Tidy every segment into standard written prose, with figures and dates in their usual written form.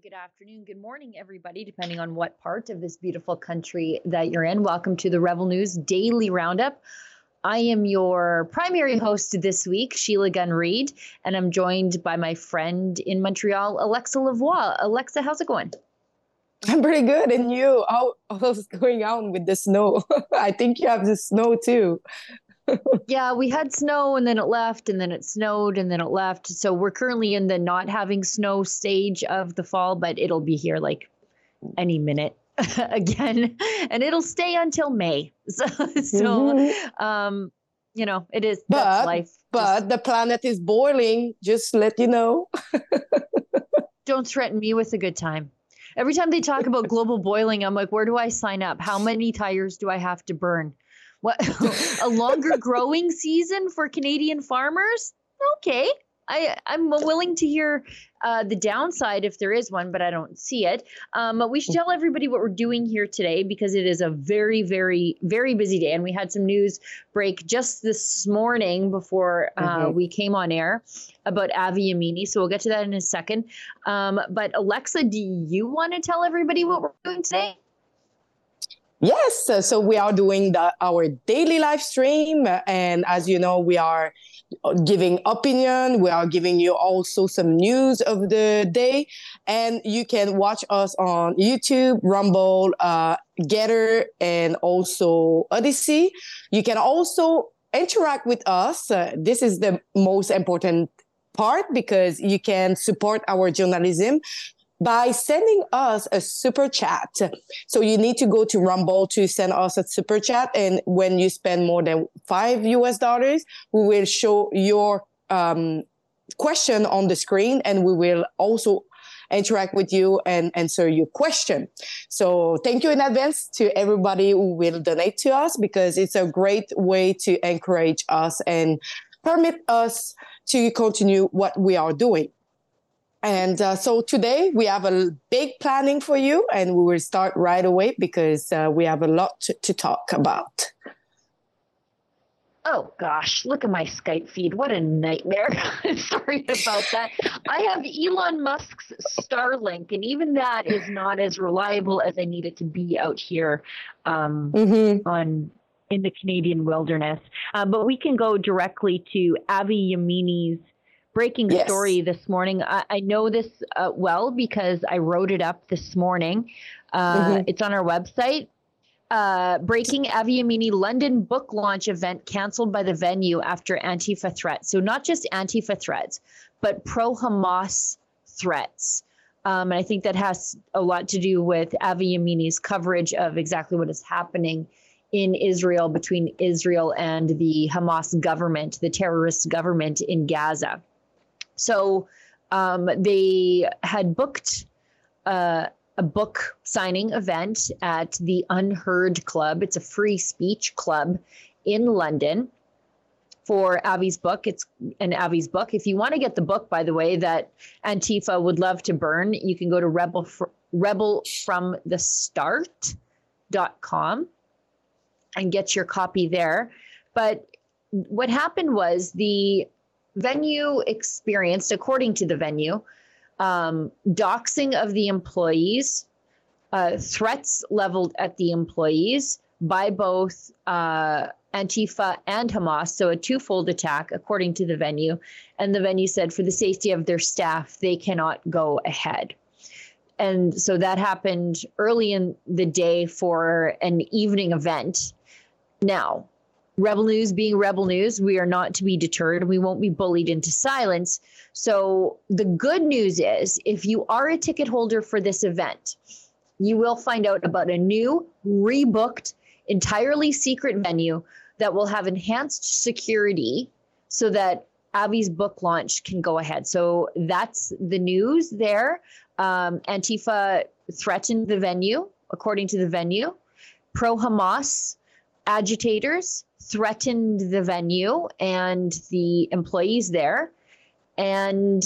Good afternoon, good morning, everybody, depending on what part of this beautiful country that you're in. Welcome to the Rebel News Daily Roundup. I am your primary host this week, Sheila Gunn Reid, and I'm joined by my friend in Montreal, Alexa Lavoie. Alexa, how's it going? I'm pretty good. And you? How's going on with the snow? I think you have the snow too. Yeah, we had snow and then it left and then it snowed and then it left. So we're currently in the not having snow stage of the fall, but it'll be here like any minute again, and it'll stay until May. You know, it is that's life. But the planet is boiling. Just let you know. Don't threaten me with a good time. Every time they talk about global boiling, I'm like, where do I sign up? How many tires do I have to burn? What, a longer growing season for Canadian farmers? Okay. I'm willing to hear the downside if there is one, but I don't see it. But we should tell everybody what we're doing here today, because it is a very, very, very busy day. And we had some news break just this morning before we came on air about Avi Yemini. So we'll get to that in a second. But Alexa, do you want to tell everybody what we're doing today? Yes. So we are doing our daily live stream. And as you know, we are giving opinion. We are giving you also some news of the day. And you can watch us on YouTube, Rumble, Getter, and also Odyssey. You can also interact with us. This is the most important part, because you can support our journalism by sending us a super chat. So you need to go to Rumble to send us a super chat. And when you spend more than $5, we will show your question on the screen, and we will also interact with you and answer your question. So thank you in advance to everybody who will donate to us, because it's a great way to encourage us and permit us to continue what we are doing. And so today we have a big planning for you, and we will start right away, because we have a lot to talk about. Oh, gosh, look at my Skype feed. What a nightmare. Sorry about that. I have Elon Musk's Starlink, and even that is not as reliable as I need it to be out here in the Canadian wilderness. But we can go directly to Avi Yemini's breaking story this morning. I know this well, because I wrote it up this morning. It's on our website. Breaking: Avi Yemini London book launch event canceled by the venue after Antifa threats. So not just Antifa threats, but pro-Hamas threats. And I think that has a lot to do with Avi Yemini's coverage of exactly what is happening in Israel, between Israel and the Hamas government, the terrorist government in Gaza. So they had booked a book signing event at the Unheard Club. It's a free speech club in London for Avi's book. It's an Avi's book. If you want to get the book, by the way, that Antifa would love to burn, you can go to rebelfromthestart.com and get your copy there. But what happened was the venue experienced, according to the venue, doxing of the employees, threats leveled at the employees by both Antifa and Hamas. So a twofold attack, according to the venue. And the venue said, for the safety of their staff, they cannot go ahead. And so that happened early in the day for an evening event. Now, Rebel News being Rebel News, we are not to be deterred. We won't be bullied into silence. So the good news is, if you are a ticket holder for this event, you will find out about a new, rebooked, entirely secret venue that will have enhanced security so that Avi's book launch can go ahead. So that's the news there. Antifa threatened the venue, according to the venue. Pro-Hamas agitators threatened the venue and the employees there. And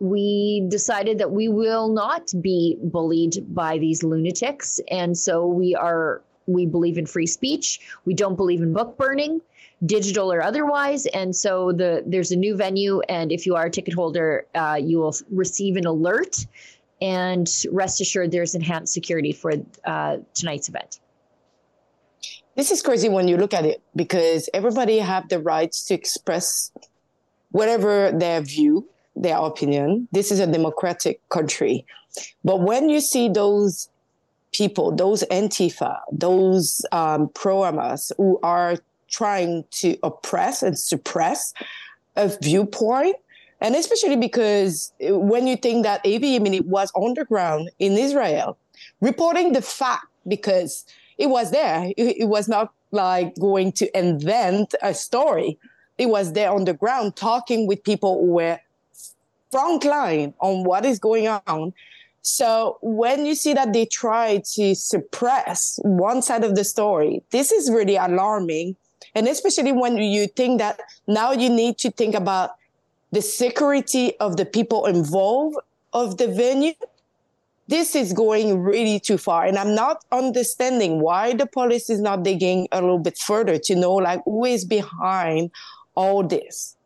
we decided that we will not be bullied by these lunatics. And so we believe in free speech. We don't believe in book burning, digital or otherwise. And so there's a new venue. And if you are a ticket holder, you will receive an alert. And rest assured, there's enhanced security for tonight's event. This is crazy when you look at it, because everybody have the rights to express whatever their view, their opinion. This is a democratic country. But when you see those people, those Antifa, those pro-Hamas who are trying to oppress and suppress a viewpoint, and especially because when you think that Avi Yemini was on the ground in Israel, reporting the fact, because it was there. It was not like going to invent a story. It was there on the ground talking with people who were frontline on what is going on. So when you see that they try to suppress one side of the story, this is really alarming. And especially when you think that now you need to think about the security of the people involved of the venue. This is going really too far. And I'm not understanding why the police is not digging a little bit further to know, like, who is behind all this.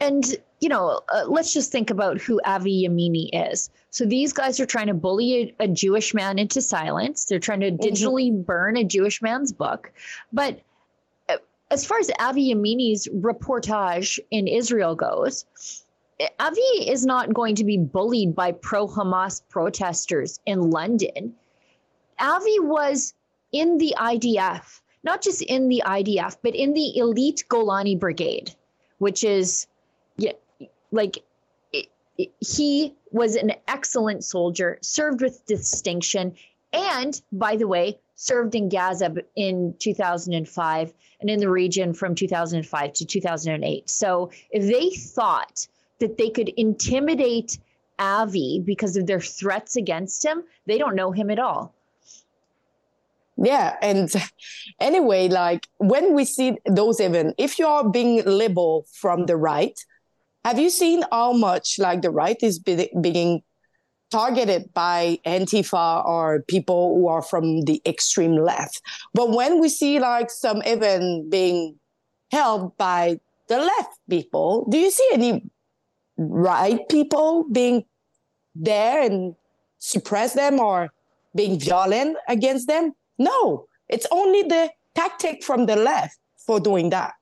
And, you know, let's just think about who Avi Yemini is. So these guys are trying to bully a Jewish man into silence. They're trying to digitally burn a Jewish man's book. But as far as Avi Yemini's reportage in Israel goes, Avi is not going to be bullied by pro-Hamas protesters in London. Avi was in the IDF, not just in the IDF, but in the elite Golani Brigade, which is, he was an excellent soldier, served with distinction, and, by the way, served in Gaza in 2005 and in the region from 2005 to 2008. So if they thought that they could intimidate Avi because of their threats against him, they don't know him at all. Yeah, and anyway, like, when we see those events, if you are being labeled from the right, have you seen how much, like, the right is being targeted by Antifa or people who are from the extreme left? But when we see, like, some event being held by the left people, do you see any right people being there and suppress them or being violent against them? No, it's only the tactic from the left for doing that.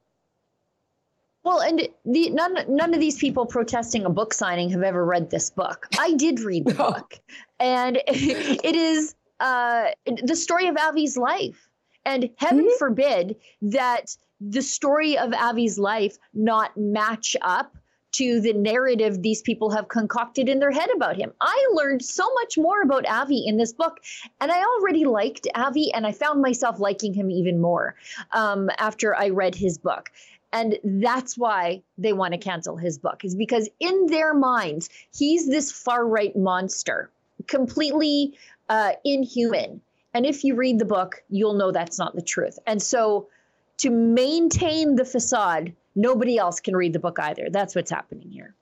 Well, and none of these people protesting a book signing have ever read this book. I did read the book, and it is the story of Avi's life. And heaven forbid that the story of Avi's life not match up to the narrative these people have concocted in their head about him. I learned so much more about Avi in this book, and I already liked Avi, and I found myself liking him even more after I read his book. And that's why they want to cancel his book, is because in their minds, he's this far-right monster, completely inhuman. And if you read the book, you'll know that's not the truth. And so to maintain the facade, nobody else can read the book either. That's what's happening here.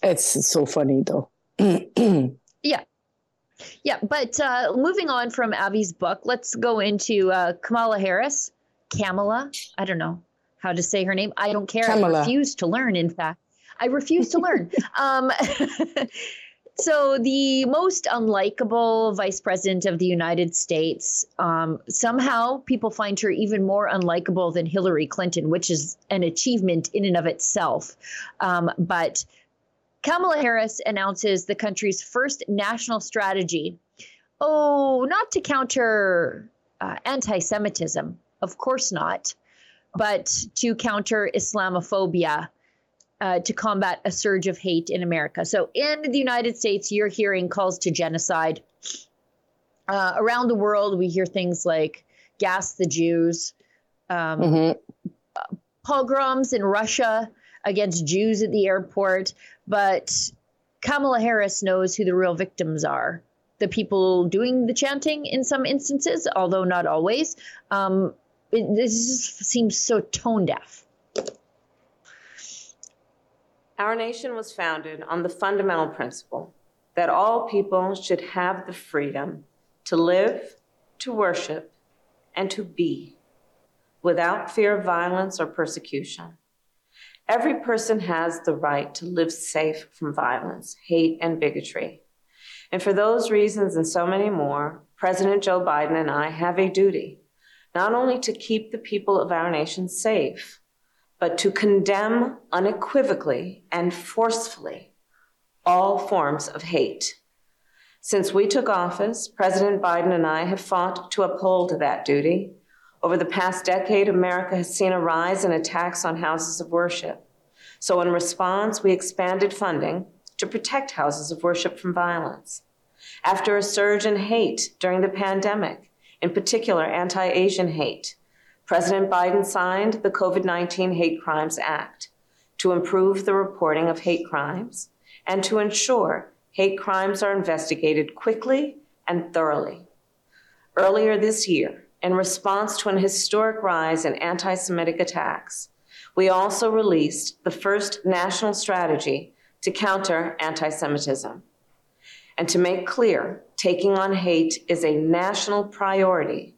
It's so funny, though. Yeah. But moving on from Avi's book, let's go into Kamala Harris. Kamala. I don't know how to say her name. I don't care. Kamala. I refuse to learn, in fact. I refuse to learn. So the most unlikable vice president of the United States, somehow people find her even more unlikable than Hillary Clinton, which is an achievement in and of itself. But Kamala Harris announces the country's first national strategy. Oh, not to counter anti-Semitism, of course not, but to counter Islamophobia. To combat a surge of hate in America. So in the United States, you're hearing calls to genocide. Around the world, we hear things like gas the Jews, pogroms in Russia against Jews at the airport. But Kamala Harris knows who the real victims are. The people doing the chanting in some instances, although not always. This just seems so tone deaf. Our nation was founded on the fundamental principle that all people should have the freedom to live, to worship, and to be without fear of violence or persecution. Every person has the right to live safe from violence, hate, and bigotry. And for those reasons and so many more, President Joe Biden and I have a duty, not only to keep the people of our nation safe, but to condemn unequivocally and forcefully all forms of hate. Since we took office, President Biden and I have fought to uphold that duty. Over the past decade, America has seen a rise in attacks on houses of worship. So in response, we expanded funding to protect houses of worship from violence. After a surge in hate during the pandemic, in particular anti-Asian hate, President Biden signed the COVID-19 Hate Crimes Act to improve the reporting of hate crimes and to ensure hate crimes are investigated quickly and thoroughly. Earlier this year, in response to an historic rise in anti-Semitic attacks, we also released the first national strategy to counter anti-Semitism. And to make clear, taking on hate is a national priority.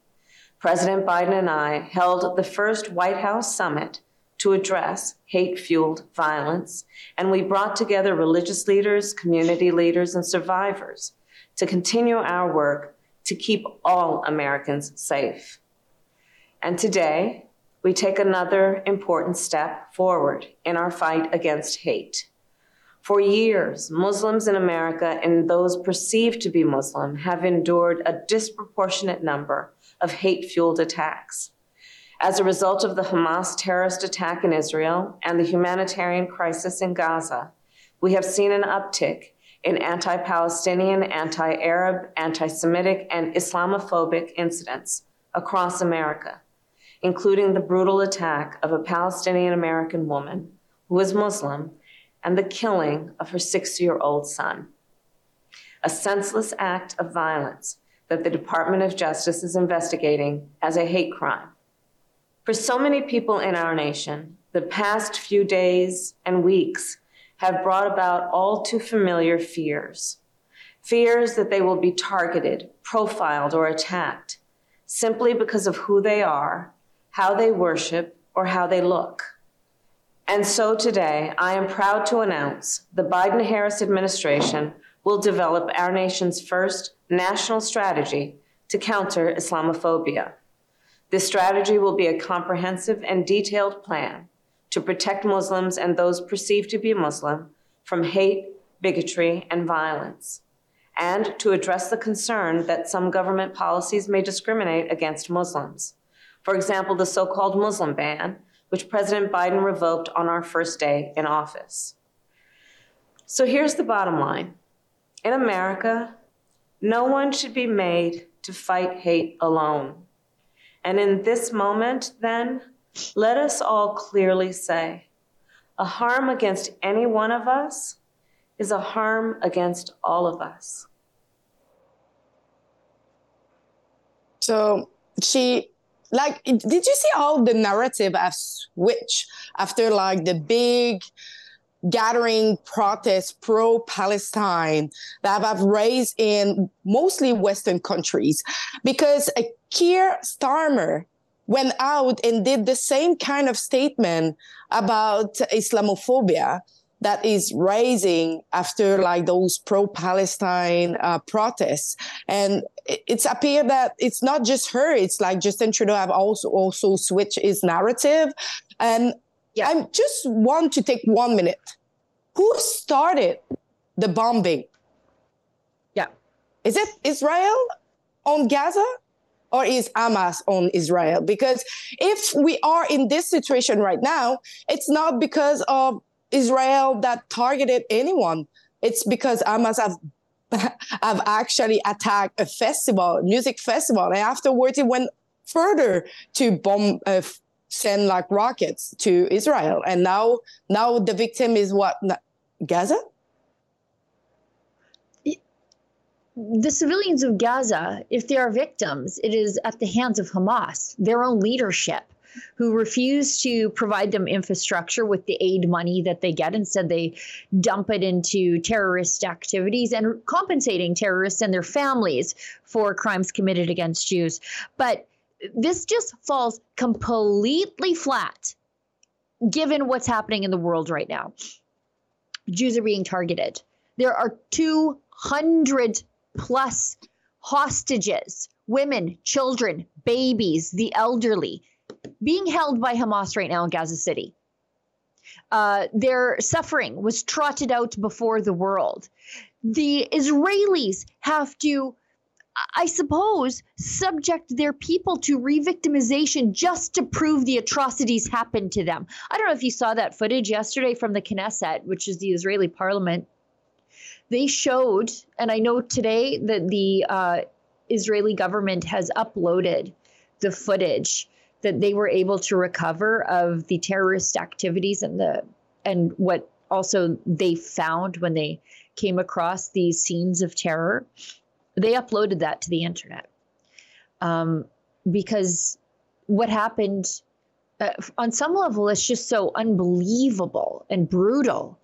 President Biden and I held the first White House summit to address hate-fueled violence, and we brought together religious leaders, community leaders, and survivors to continue our work to keep all Americans safe. And today, we take another important step forward in our fight against hate. For years, Muslims in America and those perceived to be Muslim have endured a disproportionate number of hate-fueled attacks. As a result of the Hamas terrorist attack in Israel and the humanitarian crisis in Gaza, we have seen an uptick in anti-Palestinian, anti-Arab, anti-Semitic, and Islamophobic incidents across America, including the brutal attack of a Palestinian-American woman who is Muslim and the killing of her 6-year-old son. A senseless act of violence that the Department of Justice is investigating as a hate crime. For so many people in our nation, the past few days and weeks have brought about all too familiar fears. Fears that they will be targeted, profiled, or attacked simply because of who they are, how they worship, or how they look. And so today, I am proud to announce the Biden-Harris administration will develop our nation's first national strategy to counter Islamophobia. This strategy will be a comprehensive and detailed plan to protect Muslims and those perceived to be Muslim from hate, bigotry, and violence, and to address the concern that some government policies may discriminate against Muslims. For example, the so-called Muslim ban, which President Biden revoked on our first day in office. So here's the bottom line. In America, no one should be made to fight hate alone. And in this moment, then, let us all clearly say, a harm against any one of us is a harm against all of us. So she, like, did you see how the narrative has switched after, like, the big gathering protests pro-Palestine that have raised in mostly Western countries? Because Keir Starmer went out and did the same kind of statement about Islamophobia that is rising after, like, those pro-Palestine protests. And it's appeared that it's not just her. It's like Justin Trudeau have also switched his narrative. And yeah. I just want to take 1 minute. Who started the bombing? Yeah. Is it Israel on Gaza? Or is Hamas on Israel? Because if we are in this situation right now, it's not because of Israel that targeted anyone. It's because Hamas have actually attacked a festival, music festival. And afterwards, it went further to bomb, send like rockets to Israel. And now the victim is what? Gaza? The civilians of Gaza, if they are victims, it is at the hands of Hamas, their own leadership, who refuse to provide them infrastructure with the aid money that they get. Instead, they dump it into terrorist activities and compensating terrorists and their families for crimes committed against Jews. But this just falls completely flat given what's happening in the world right now. Jews are being targeted. There are 200 plus hostages, women, children, babies, the elderly, being held by Hamas right now in Gaza City. Their suffering was trotted out before the world. The Israelis have to, I suppose, subject their people to re-victimization just to prove the atrocities happened to them. I don't know if you saw that footage yesterday from the Knesset, which is the Israeli parliament. They showed, and I know today that the Israeli government has uploaded the footage that they were able to recover of the terrorist activities and what also they found when they came across these scenes of terror. They uploaded that to the internet because what happened on some level is just so unbelievable and brutal.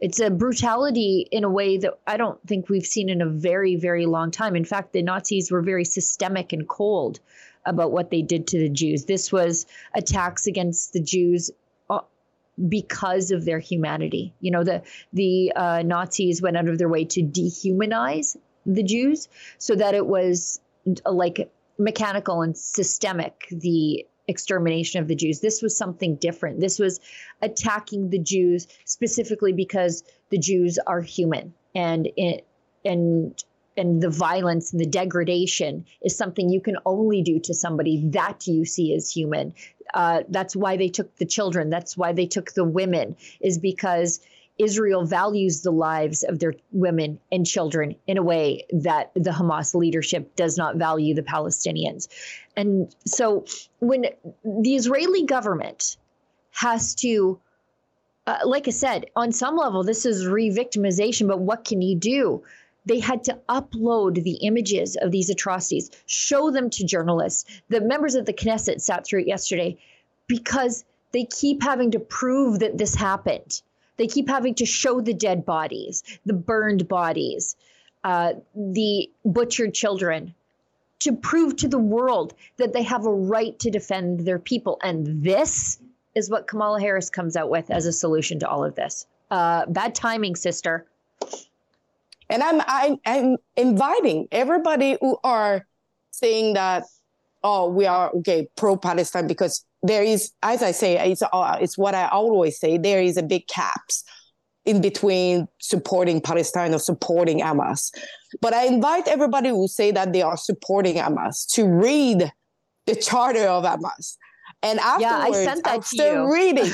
It's a brutality in a way that I don't think we've seen in a very, very long time. In fact, the Nazis were very systemic and cold about what they did to the Jews. This was attacks against the Jews because of their humanity. You know, the Nazis went out of their way to dehumanize the Jews so that it was like mechanical and systemic, the extermination of the Jews. This was something different. This was attacking the Jews specifically because the Jews are human, and the violence and the degradation is something you can only do to somebody that you see as human. That's why they took the children. That's why they took the women, is because Israel values the lives of their women and children in a way that the Hamas leadership does not value the Palestinians. And so when the Israeli government has to, like I said, on some level, this is re-victimization, but what can you do? They had to upload the images of these atrocities, show them to journalists. The members of the Knesset sat through it yesterday because they keep having to prove that this happened. They keep having to show the dead bodies, the burned bodies, the butchered children, to prove to the world that they have a right to defend their people. And this is what Kamala Harris comes out with as a solution to all of this. Bad timing, sister. And I'm inviting everybody who are saying that, oh, we are, okay, pro-Palestine, because there is, as I say, it's what I always say, there is a big gaps in between supporting Palestine or supporting Hamas. But I invite everybody who say that they are supporting Hamas to read the charter of Hamas. And afterwards, after reading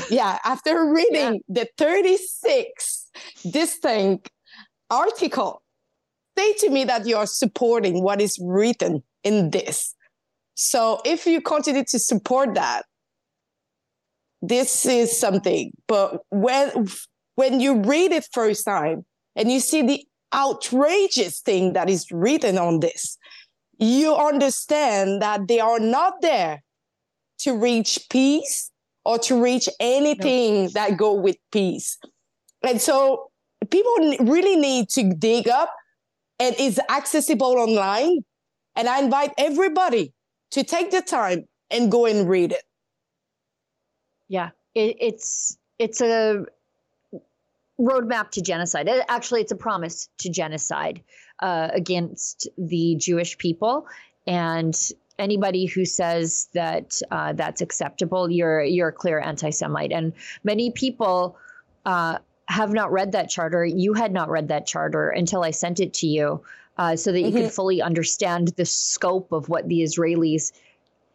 the 36 distinct article, say to me that you are supporting what is written in this. So if you continue to support that, this is something. But when you read it first time and you see the outrageous thing that is written on this, you understand that they are not there to reach peace or to reach anything that go with peace. And so people really need to dig up, and it's accessible online. And I invite everybody to take the time and go and read it. Yeah, it's a roadmap to genocide. Actually, it's a promise to genocide against the Jewish people. And anybody who says that that's acceptable, you're a clear anti-Semite. And many people have not read that charter. You had not read that charter until I sent it to you, so that you can fully understand the scope of what the Israelis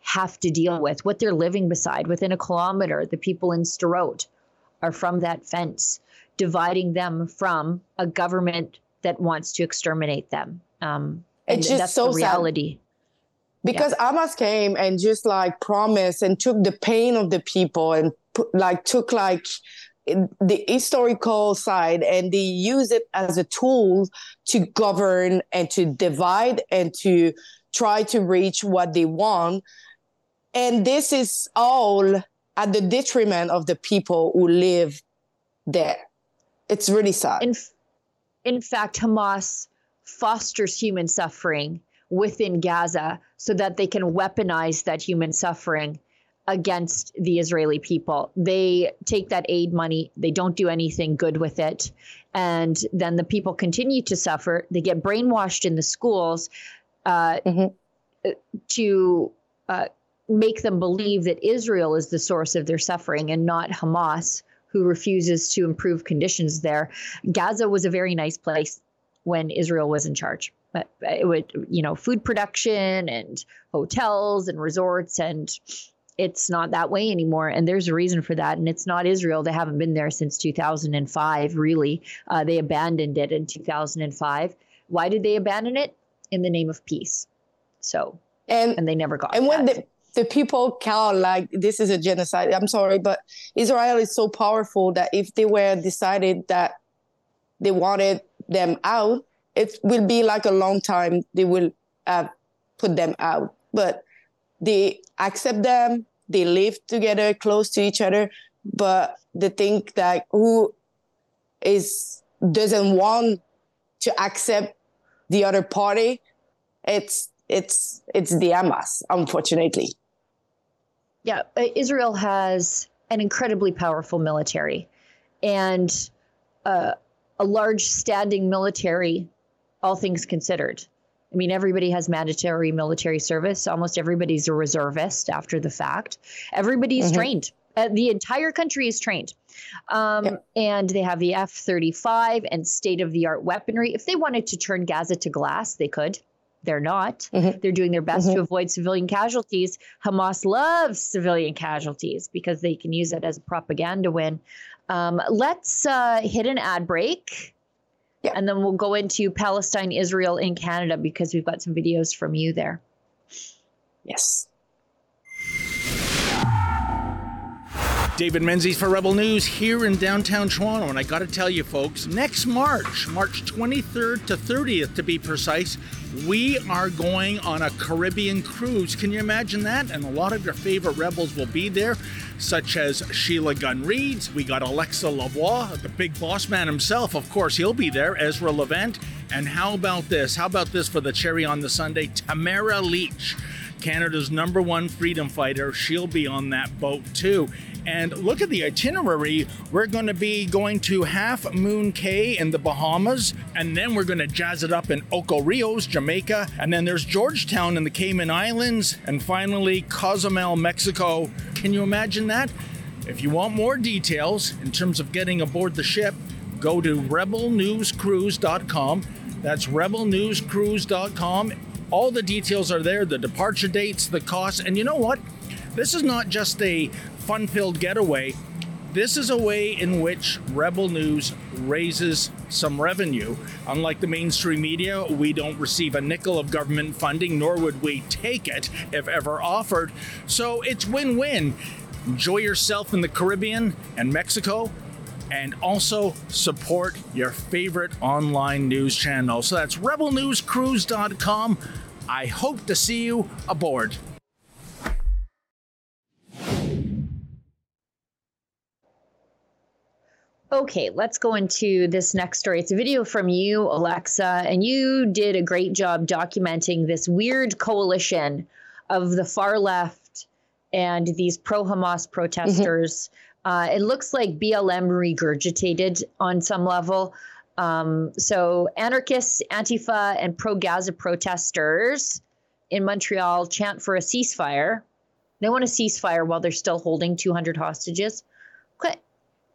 have to deal with, what they're living beside. Within a kilometer, the people in Sderot are from that fence, dividing them from a government that wants to exterminate them. It's just that's so the reality. Sad. Because Hamas came and just like promised and took the pain of the people and took the historical side, and they use it as a tool to govern and to divide and to try to reach what they want. And this is all at the detriment of the people who live there. It's really sad. In fact, Hamas fosters human suffering within Gaza so that they can weaponize that human suffering against the Israeli people. They take that aid money, they don't do anything good with it. And then the people continue to suffer. They get brainwashed in the schools to make them believe that Israel is the source of their suffering and not Hamas, who refuses to improve conditions there. Gaza was a very nice place when Israel was in charge. But it would, you know, food production and hotels and resorts, and it's not that way anymore. And there's a reason for that. And it's not Israel. They haven't been there since 2005, really. They abandoned it in 2005. Why did they abandon it? In the name of peace. So, and they never got that. When the people count like this is a genocide, I'm sorry, but Israel is so powerful that if they were decided that they wanted them out, it will be like a long time they will put them out. But they accept them, they live together, close to each other, but they think that who is doesn't want to accept the other party, it's the Hamas, unfortunately. Yeah, Israel has an incredibly powerful military and a large standing military, all things considered. I mean, everybody has mandatory military service. Almost everybody's a reservist after the fact. Everybody's trained. The entire country is trained. And they have the F-35 and state-of-the-art weaponry. If they wanted to turn Gaza to glass, they could. They're not. They're doing their best to avoid civilian casualties. Hamas loves civilian casualties because they can use it as a propaganda win. Let's hit an ad break. Yeah. And then we'll go into Palestine, Israel, and Canada because we've got some videos from you there. Yes. David Menzies for Rebel News here in downtown Toronto. And I got to tell you folks, next March, March 23rd to 30th to be precise, we are going on a Caribbean cruise. Can you imagine that? And a lot of your favorite rebels will be there, such as Sheila Gunn Reid. We got Alexa Lavoie, the big boss man himself. Of course, he'll be there, Ezra Levant. And how about this? How about this for the cherry on the sundae? Tamara Lich, Canada's number one freedom fighter. She'll be on that boat too. And look at the itinerary. We're going to be going to Half Moon Cay in the Bahamas, and then we're going to jazz it up in Ocho Rios, Jamaica, and then there's Georgetown in the Cayman Islands, and finally Cozumel, Mexico. Can you imagine that? If you want more details in terms of getting aboard the ship, go to rebelnewscruise.com. That's rebelnewscruise.com. All the details are there, the departure dates, the costs, and you know what? This is not just a fun-filled getaway. This is a way in which Rebel News raises some revenue. Unlike the mainstream media, we don't receive a nickel of government funding, nor would we take it if ever offered. So it's win-win. Enjoy yourself in the Caribbean and Mexico, and also support your favorite online news channel. So that's rebelnewscruise.com. I hope to see you aboard. Okay, let's go into this next story. It's a video from you, Alexa, and you did a great job documenting this weird coalition of the far left and these pro-Hamas protesters. It looks like BLM regurgitated on some level. So anarchists, Antifa, and pro-Gaza protesters in Montreal chant for a ceasefire. They want a ceasefire while they're still holding 200 hostages.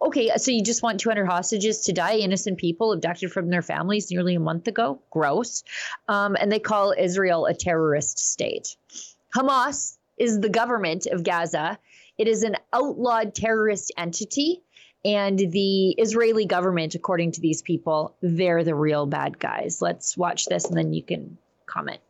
Okay, so you just want 200 hostages to die, innocent people abducted from their families nearly a month ago? Gross. And they call Israel a terrorist state. Hamas is the government of Gaza. It is an outlawed terrorist entity. And the Israeli government, according to these people, they're the real bad guys. Let's watch this and then you can comment.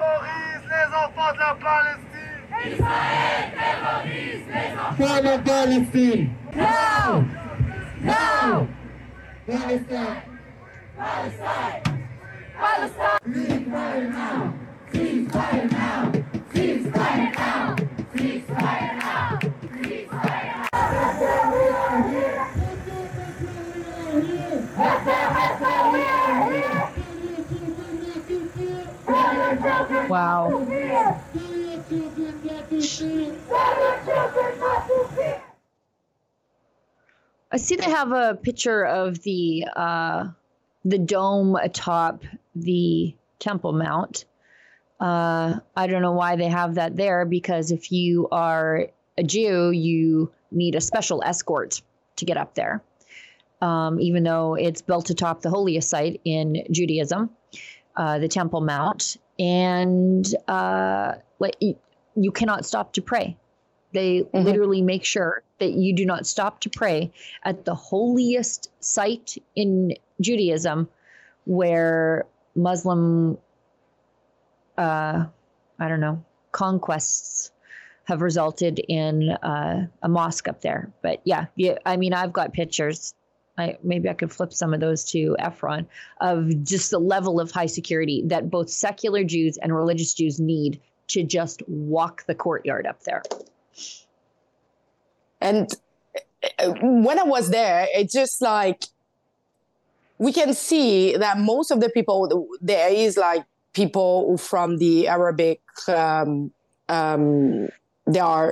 terrorise les enfants de la Palestine. Israël terrorise les enfants de la Palestine. Now! Now! Palestine! Palestine! Palestine! Ceasefire now! Ceasefire now! Ceasefire now! Ceasefire now! Ceasefire now! That's why we are here! That's why we are here! Wow. I see they have a picture of the dome atop the Temple Mount. I don't know why they have that there, because if you are a Jew, you need a special escort to get up there, even though it's built atop the holiest site in Judaism, the Temple Mount. And you cannot stop to pray. They literally make sure that you do not stop to pray at the holiest site in Judaism, where Muslim, conquests have resulted in a mosque up there. But yeah, I mean, I've got pictures. Maybe I could flip some of those to Efron, of just the level of high security that both secular Jews and religious Jews need to just walk the courtyard up there. And when I was there, it's just like, we can see that most of the people there is like people from the Arabic, they are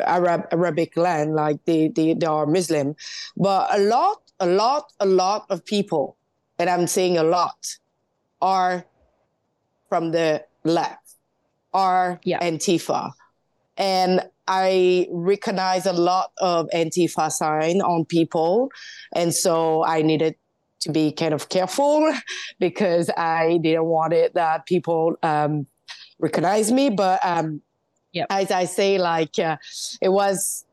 Arabic land, like they are Muslim, but a lot of people, and I'm saying a lot, are from the left, are Antifa. And I recognize a lot of Antifa sign on people. And so I needed to be kind of careful because I didn't want it that people recognize me. But as I say, it was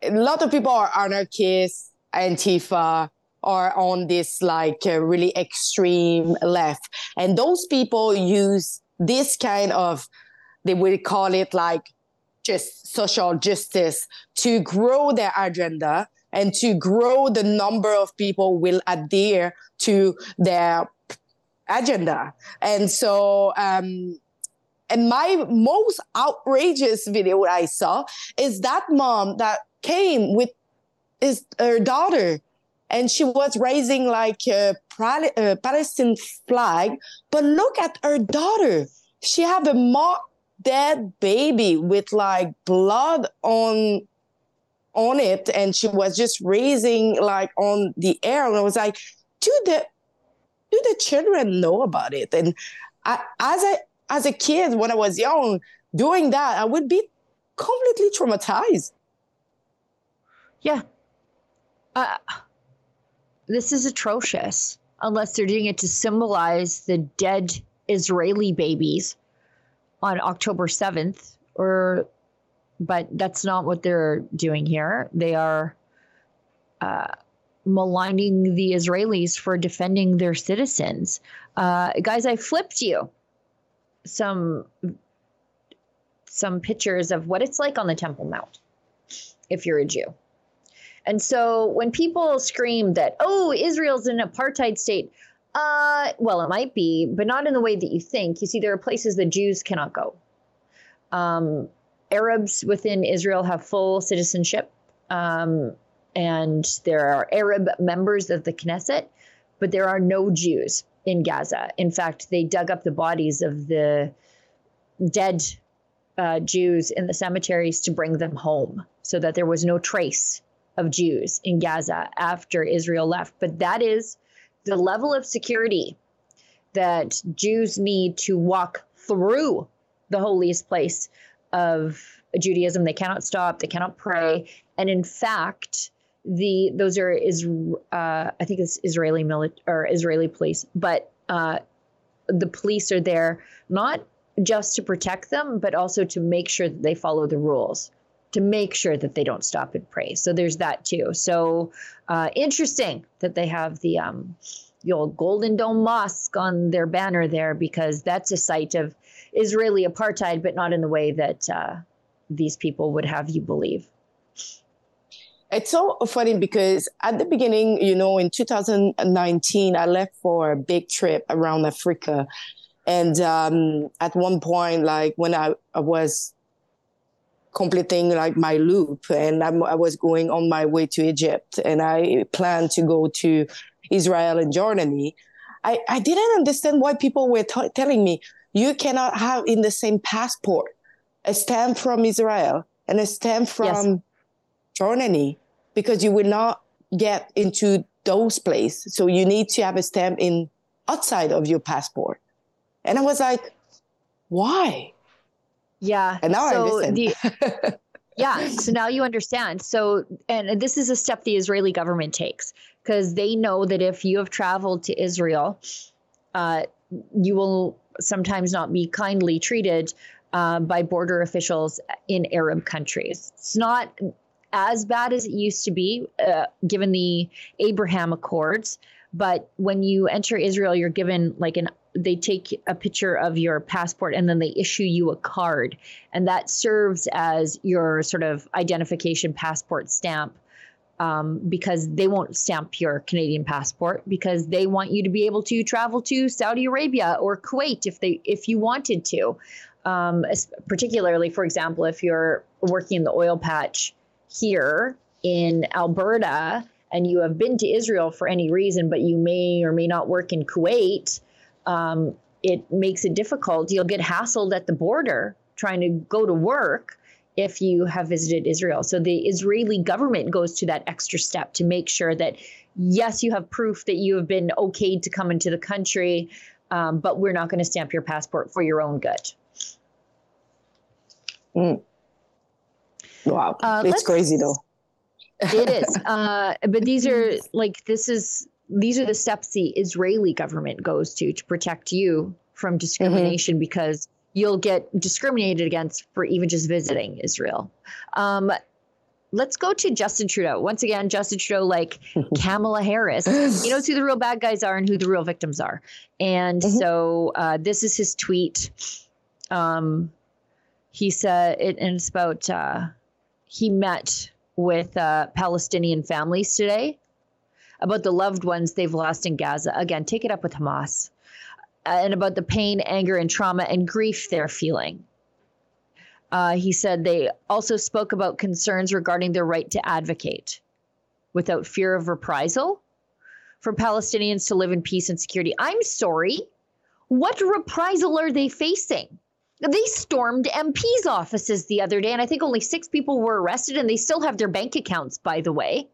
a lot of people are anarchists, Antifa, are on this really extreme left. And those people use this kind of, they will call it just social justice to grow their agenda and to grow the number of people will adhere to their agenda. And so, and my most outrageous video I saw is that mom that came with her daughter, and she was raising a Palestinian flag, but look at her daughter. She have a dead baby with blood on it, and she was just raising on the air. And I was like, do the children know about it? And as a kid, when I was young, doing that, I would be completely traumatized. Yeah. This is atrocious, unless they're doing it to symbolize the dead Israeli babies on October 7th, but that's not what they're doing here. They are maligning the Israelis for defending their citizens. Guys, I flipped you some pictures of what it's like on the Temple Mount if you're a Jew. And so when people scream that, oh, Israel's an apartheid state, well, it might be, but not in the way that you think. You see, there are places that Jews cannot go. Arabs within Israel have full citizenship, and there are Arab members of the Knesset, but there are no Jews in Gaza. In fact, they dug up the bodies of the dead Jews in the cemeteries to bring them home so that there was no trace of Jews in Gaza after Israel left. But that is the level of security that Jews need to walk through the holiest place of Judaism. They cannot stop. They cannot pray. And in fact, I think it's Israeli military or Israeli police, but the police are there not just to protect them, but also to make sure that they follow the rules, to make sure that they don't stop and pray. So there's that too. So interesting that they have the old Golden Dome Mosque on their banner there, because that's a site of Israeli apartheid, but not in the way that these people would have you believe. It's so funny because at the beginning, you know, in 2019, I left for a big trip around Africa. And at one point, like when I was completing like my loop and I was going on my way to Egypt and I planned to go to Israel and Jordan, I didn't understand why people were telling me, you cannot have in the same passport a stamp from Israel and a stamp from... Yes. Jordan, because you will not get into those places. So you need to have a stamp in outside of your passport. And I was like, why? Yeah. And now so I understand. Yeah. So now you understand. So, and this is a step the Israeli government takes because they know that if you have traveled to Israel, you will sometimes not be kindly treated by border officials in Arab countries. It's not as bad as it used to be, given the Abraham Accords. But when you enter Israel, you're given they take a picture of your passport and then they issue you a card. And that serves as your sort of identification passport stamp, because they won't stamp your Canadian passport because they want you to be able to travel to Saudi Arabia or Kuwait if you wanted to, particularly, for example, if you're working in the oil patch here in Alberta and you have been to Israel for any reason, but you may or may not work in Kuwait, it makes it difficult. You'll get hassled at the border trying to go to work if you have visited Israel. So the Israeli government goes to that extra step to make sure that, yes, you have proof that you have been okayed to come into the country, but we're not going to stamp your passport for your own good. Mm. Wow. It's crazy though. It is. But these are the steps the Israeli government goes to protect you from discrimination, mm-hmm. because you'll get discriminated against for even just visiting Israel. Let's go to Justin Trudeau. Once again, Justin Trudeau, like Kamala Harris, he knows who the real bad guys are and who the real victims are. And mm-hmm. so this is his tweet. He said, and it's about... he met with Palestinian families today about the loved ones they've lost in Gaza. Again, take it up with Hamas, and about the pain, anger, and trauma and grief they're feeling. He said they also spoke about concerns regarding their right to advocate without fear of reprisal for Palestinians to live in peace and security. I'm sorry. What reprisal are they facing? They stormed MPs' offices the other day, and I think only 6 people were arrested, and they still have their bank accounts, by the way.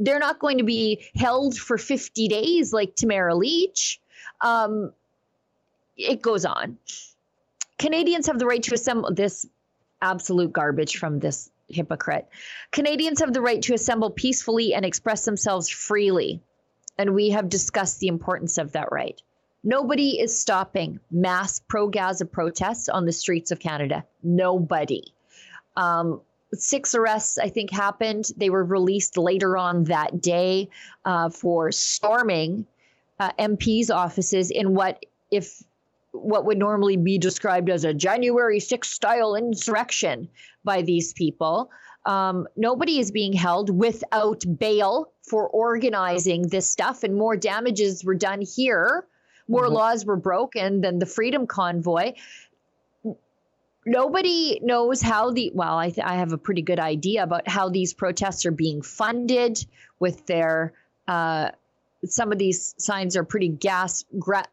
They're not going to be held for 50 days like Tamara Lich. It goes on. Canadians have the right to assemble... This absolute garbage from this hypocrite. Canadians have the right to assemble peacefully and express themselves freely, and we have discussed the importance of that right. Nobody is stopping mass pro-Gaza protests on the streets of Canada. Nobody. 6 arrests, I think, happened. They were released later on that day for storming MPs' offices in what would normally be described as a January 6th-style insurrection by these people. Nobody is being held without bail for organizing this stuff, and more damages were done here. More mm-hmm. laws were broken than the Freedom Convoy. Nobody knows how I have a pretty good idea about how these protests are being funded with their, some of these signs are pretty grassroots,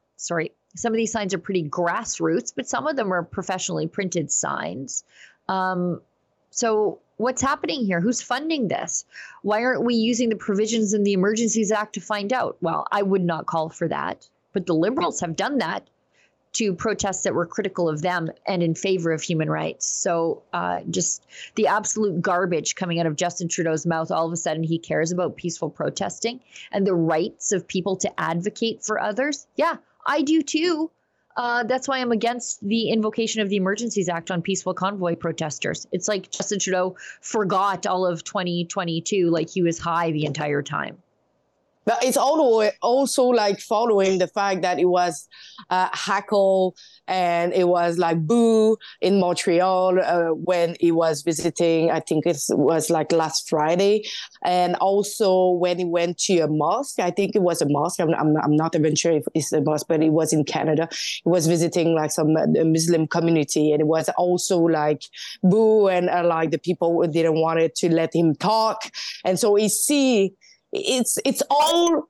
but some of them are professionally printed signs. So what's happening here? Who's funding this? Why aren't we using the provisions in the Emergencies Act to find out? Well, I would not call for that. But the Liberals have done that to protests that were critical of them and in favor of human rights. So just the absolute garbage coming out of Justin Trudeau's mouth. All of a sudden, he cares about peaceful protesting and the rights of people to advocate for others. Yeah, I do too. That's why I'm against the invocation of the Emergencies Act on peaceful convoy protesters. It's like Justin Trudeau forgot all of 2022, like he was high the entire time. But it's also like following the fact that it was hackle and it was like boo in Montreal when he was visiting, I think it was like last Friday. And also when he went to a mosque, I think it was a mosque. I'm not even sure if it's a mosque, but it was in Canada. He was visiting like some Muslim community, and it was also like boo and like the people didn't want it to let him talk. And so he see... It's all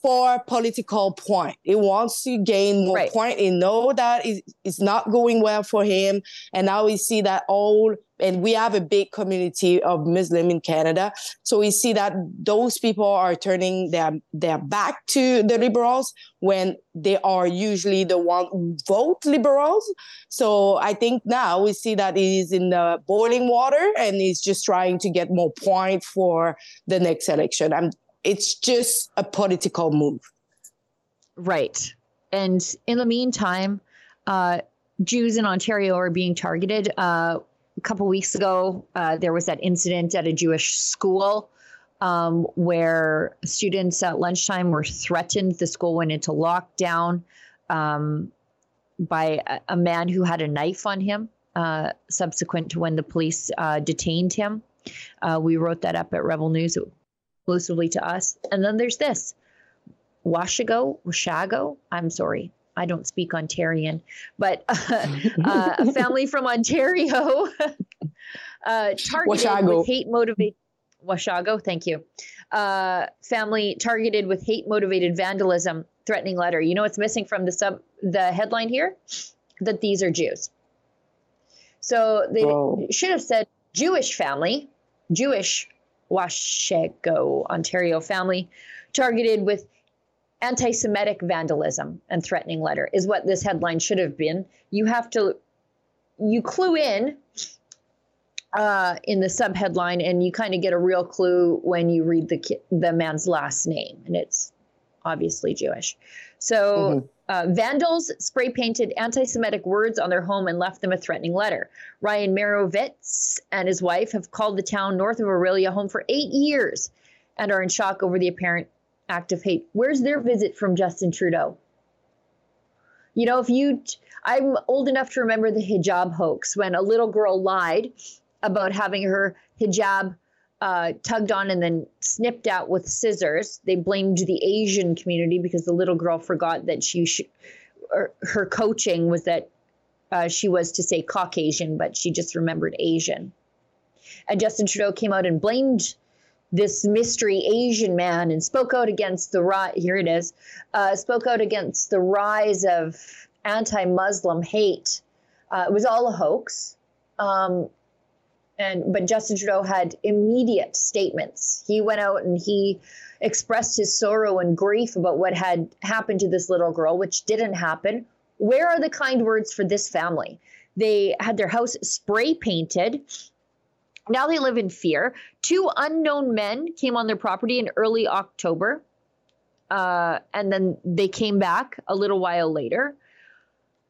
for political point. It wants to gain more point. It know that it's not going well for him. And now we see that all, and we have a big community of Muslim in Canada. So we see that those people are turning their back to the liberals when they are usually the one who vote liberals. So I think now we see that it is in the boiling water and he's just trying to get more point for the next election. It's just a political move. Right. And in the meantime, Jews in Ontario are being targeted. A couple weeks ago, there was that incident at a Jewish school where students at lunchtime were threatened. The school went into lockdown by a man who had a knife on him, subsequent to when the police detained him. We wrote that up at Rebel News. Exclusively to us. And then there's this Washago. I'm sorry, I don't speak Ontarian, but a family from Ontario targeted Washago with hate motivated. Washago, thank you. Family targeted with hate motivated vandalism, threatening letter. You know what's missing from the headline here? That these are Jews. So they should have said Jewish family, Jewish. Washago, Ontario family targeted with anti-Semitic vandalism and threatening letter is what this headline should have been. You have to, you clue in the sub headline, and you kind of get a real clue when you read the man's last name, and it's obviously Jewish. So vandals spray painted anti-Semitic words on their home and left them a threatening letter. Ryan Merowitz and his wife have called the town north of Orillia home for 8 years and are in shock over the apparent act of hate. Where's their visit from Justin Trudeau? You know, I'm old enough to remember the hijab hoax when a little girl lied about having her hijab tugged on and then snipped out with scissors. They blamed the Asian community because the little girl forgot that her coaching was that she was to say Caucasian, but she just remembered Asian. And Justin Trudeau came out and blamed this mystery Asian man and spoke out against the rise of anti-Muslim hate. It was all a hoax. But Justin Trudeau had immediate statements. He went out and he expressed his sorrow and grief about what had happened to this little girl, which didn't happen. Where are the kind words for this family? They had their house spray painted. Now they live in fear. 2 unknown men came on their property in early October. And then they came back a little while later.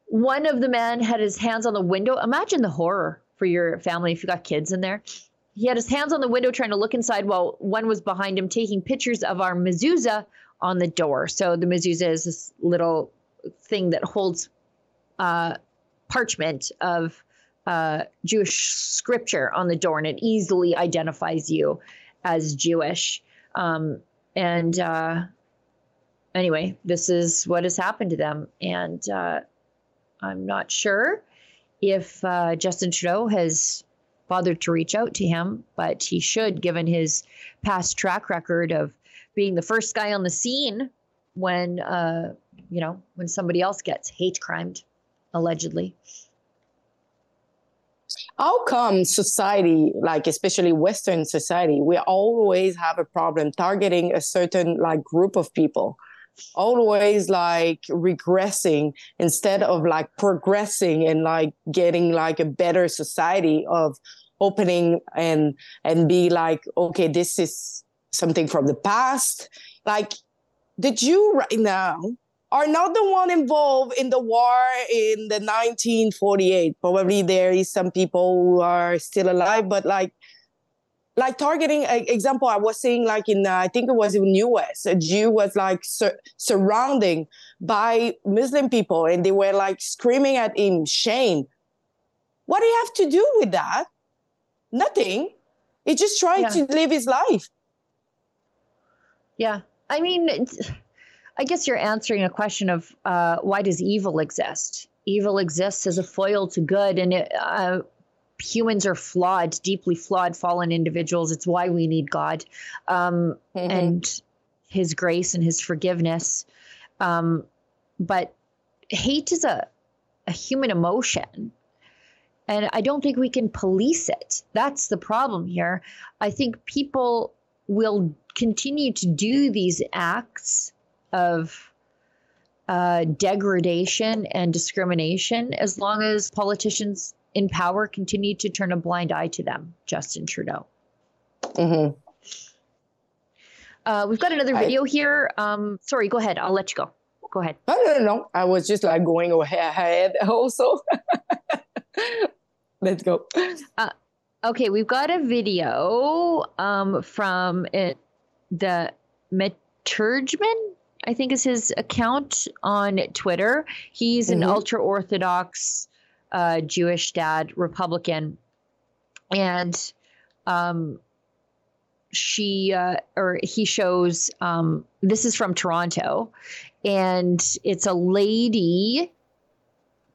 One of the men had his hands on the window. Imagine the horror for your family if you got kids in there. He had his hands on the window trying to look inside while one was behind him taking pictures of our mezuzah on the door. So the mezuzah is this little thing that holds parchment of Jewish scripture on the door, and it easily identifies you as Jewish. Anyway, this is what has happened to them. And I'm not sure if Justin Trudeau has bothered to reach out to him, but he should, given his past track record of being the first guy on the scene when somebody else gets hate crimed, allegedly. How come society, like especially Western society, we always have a problem targeting a certain like group of people? Always like regressing instead of like progressing and like getting like a better society of opening and be like, okay, this is something from the past. Like the Jew right now are not the one involved in the war in the 1948. Probably there is some people who are still alive, but like Like targeting, example, I was seeing like in, I think it was in the US, a Jew was like surrounding by Muslim people and they were like screaming at him, shame. What do you have to do with that? Nothing. He's just trying to live his life. Yeah. I mean, I guess you're answering a question of why does evil exist? Evil exists as a foil to good, and it, humans are flawed, deeply flawed, fallen individuals. It's why we need God and his grace and his forgiveness. But hate is a human emotion, and I don't think we can police it. That's the problem here. I think people will continue to do these acts of degradation and discrimination as long as politicians in power continue to turn a blind eye to them. Justin Trudeau. We've got another video here. Sorry, go ahead. I'll let you go. Go ahead. No. I was just like going ahead also. Let's go. Okay, we've got a video from the Meturgeman, I think is his account on Twitter. He's an ultra-Orthodox Jewish dad, Republican, and he shows this is from Toronto, and it's a lady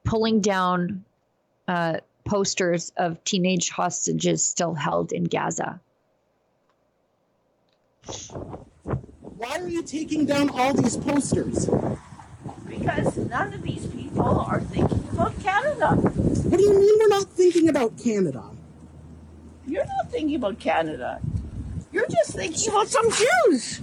pulling down posters of teenage hostages still held in Gaza. Why are you taking down all these posters? Because none of these people are thinking about Canada. What do you mean we're not thinking about Canada? You're not thinking about Canada. You're just thinking about some Jews.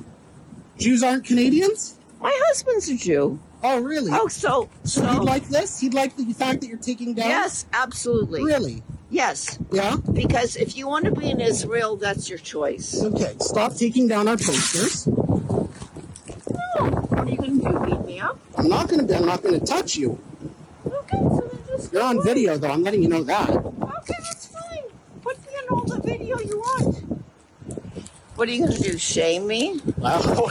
Jews aren't Canadians? My husband's a Jew. Oh, really? Oh, so he'd like this? He'd like the fact that you're taking down? Yes, absolutely. Really? Yes. Yeah? Because if you want to be in Israel, that's your choice. Okay, stop taking down our posters. What are you going to do, beat me up? I'm not going to touch you. Okay, so then just... You're on video, though. I'm letting you know that. Okay, that's fine. Put in all the video you want. What are you going to do, shame me? Oh,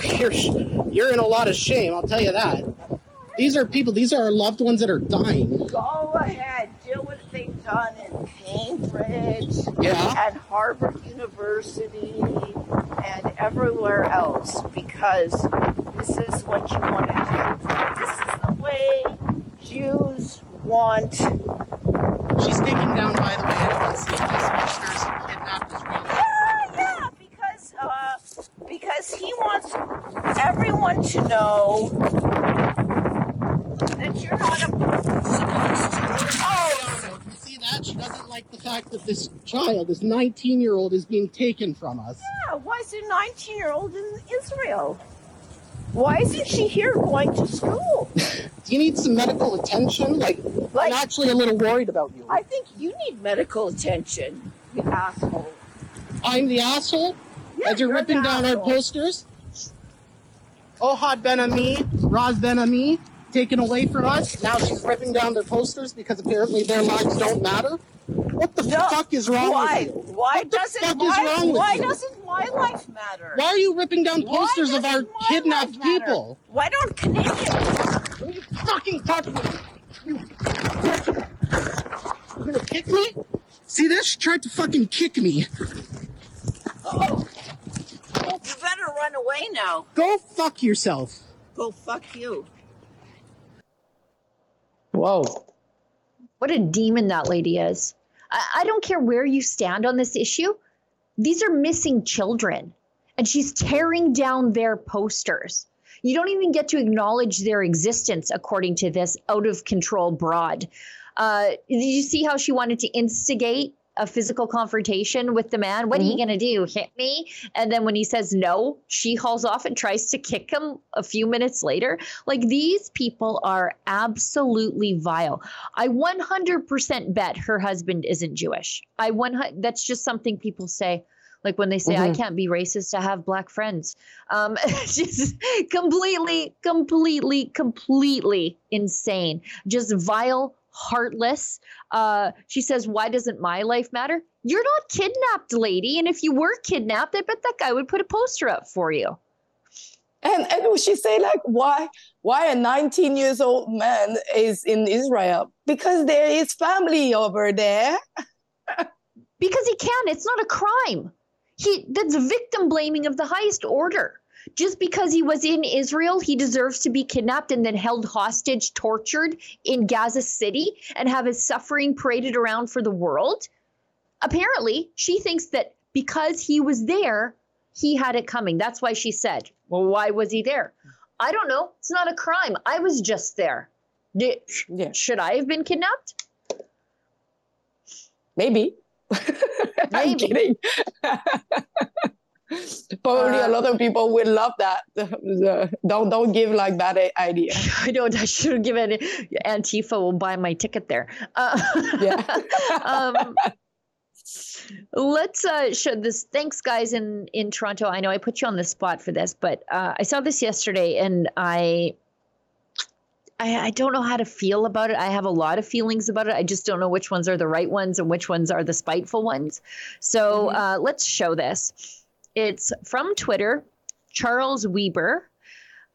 you're in a lot of shame, I'll tell you that. These are our loved ones that are dying. Go ahead. Do what they've done in Cambridge. Yeah. At Harvard University and everywhere else, because... This is what you want to have. This is the way Jews want. She's taking down, by the way, everyone's seeing these posters and kidnapped as well. Yeah, because he wants everyone to know that you're not supposed to. Oh, you see that? She doesn't like the fact that this child, this 19-year-old, is being taken from us. Yeah, why is a 19-year-old in Israel? Why isn't she here going to school? Do you need some medical attention? Like, I'm actually a little worried about you. I think you need medical attention, you asshole. I'm the asshole? Yeah, as you're ripping down our posters? Ohad Ben Ami, Raz Ben Ami, taken away from us. Now she's ripping down their posters because apparently their lives don't matter. What the fuck is wrong with you? Why doesn't my life matter? Why are you ripping down posters of our kidnapped people? Why don't Canadians? What are you fucking talking about? You're gonna kick me? See this? She tried to fucking kick me. Oh. Well, you better run away now. Go fuck yourself. Go fuck you. Whoa. What a demon that lady is. I don't care where you stand on this issue. These are missing children, and she's tearing down their posters. You don't even get to acknowledge their existence, according to this out-of-control broad. Did you see how she wanted to instigate a physical confrontation with the man? What are you going to do, hit me? And then when he says no, she hauls off and tries to kick him a few minutes later. Like, these people are absolutely vile. I 100% bet her husband isn't Jewish. That's just something people say. Like when they say, I can't be racist, I have black friends. Just completely insane. Just vile, heartless. She says, why doesn't my life matter? You're not kidnapped, lady. And if you were kidnapped, I bet that guy would put a poster up for you. And she say, like, why a 19-year-old man is in Israel? Because there is family over there. Because he can. It's not a crime. That's victim blaming of the highest order. Just because he was in Israel, he deserves to be kidnapped and then held hostage, tortured in Gaza City, and have his suffering paraded around for the world. Apparently, she thinks that because he was there, he had it coming. That's why she said, well, why was he there? I don't know. It's not a crime. I was just there. Should I have been kidnapped? Maybe. I'm kidding. Probably a lot of people would love that. Don't give like that idea. I shouldn't give any. Antifa will buy my ticket there. Let's show this. Thanks, guys, in Toronto. I know I put you on the spot for this, but I saw this yesterday, and I don't know how to feel about it. I have a lot of feelings about it. I just don't know which ones are the right ones and which ones are the spiteful ones. So let's show this. It's from Twitter, Charles Weber.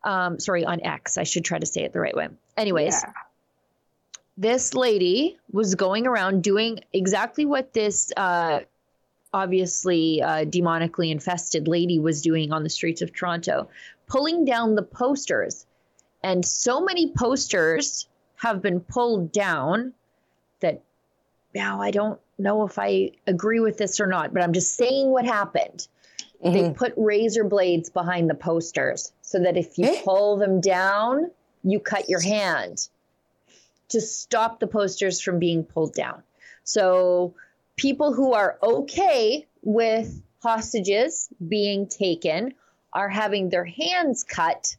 On X. I should try to say it the right way. Anyways. Yeah. This lady was going around doing exactly what this demonically infested lady was doing on the streets of Toronto, pulling down the posters. And so many posters have been pulled down that now I don't know if I agree with this or not, but I'm just saying what happened. Mm-hmm. They put razor blades behind the posters so that if you pull them down, you cut your hand, to stop the posters from being pulled down. So people who are okay with hostages being taken are having their hands cut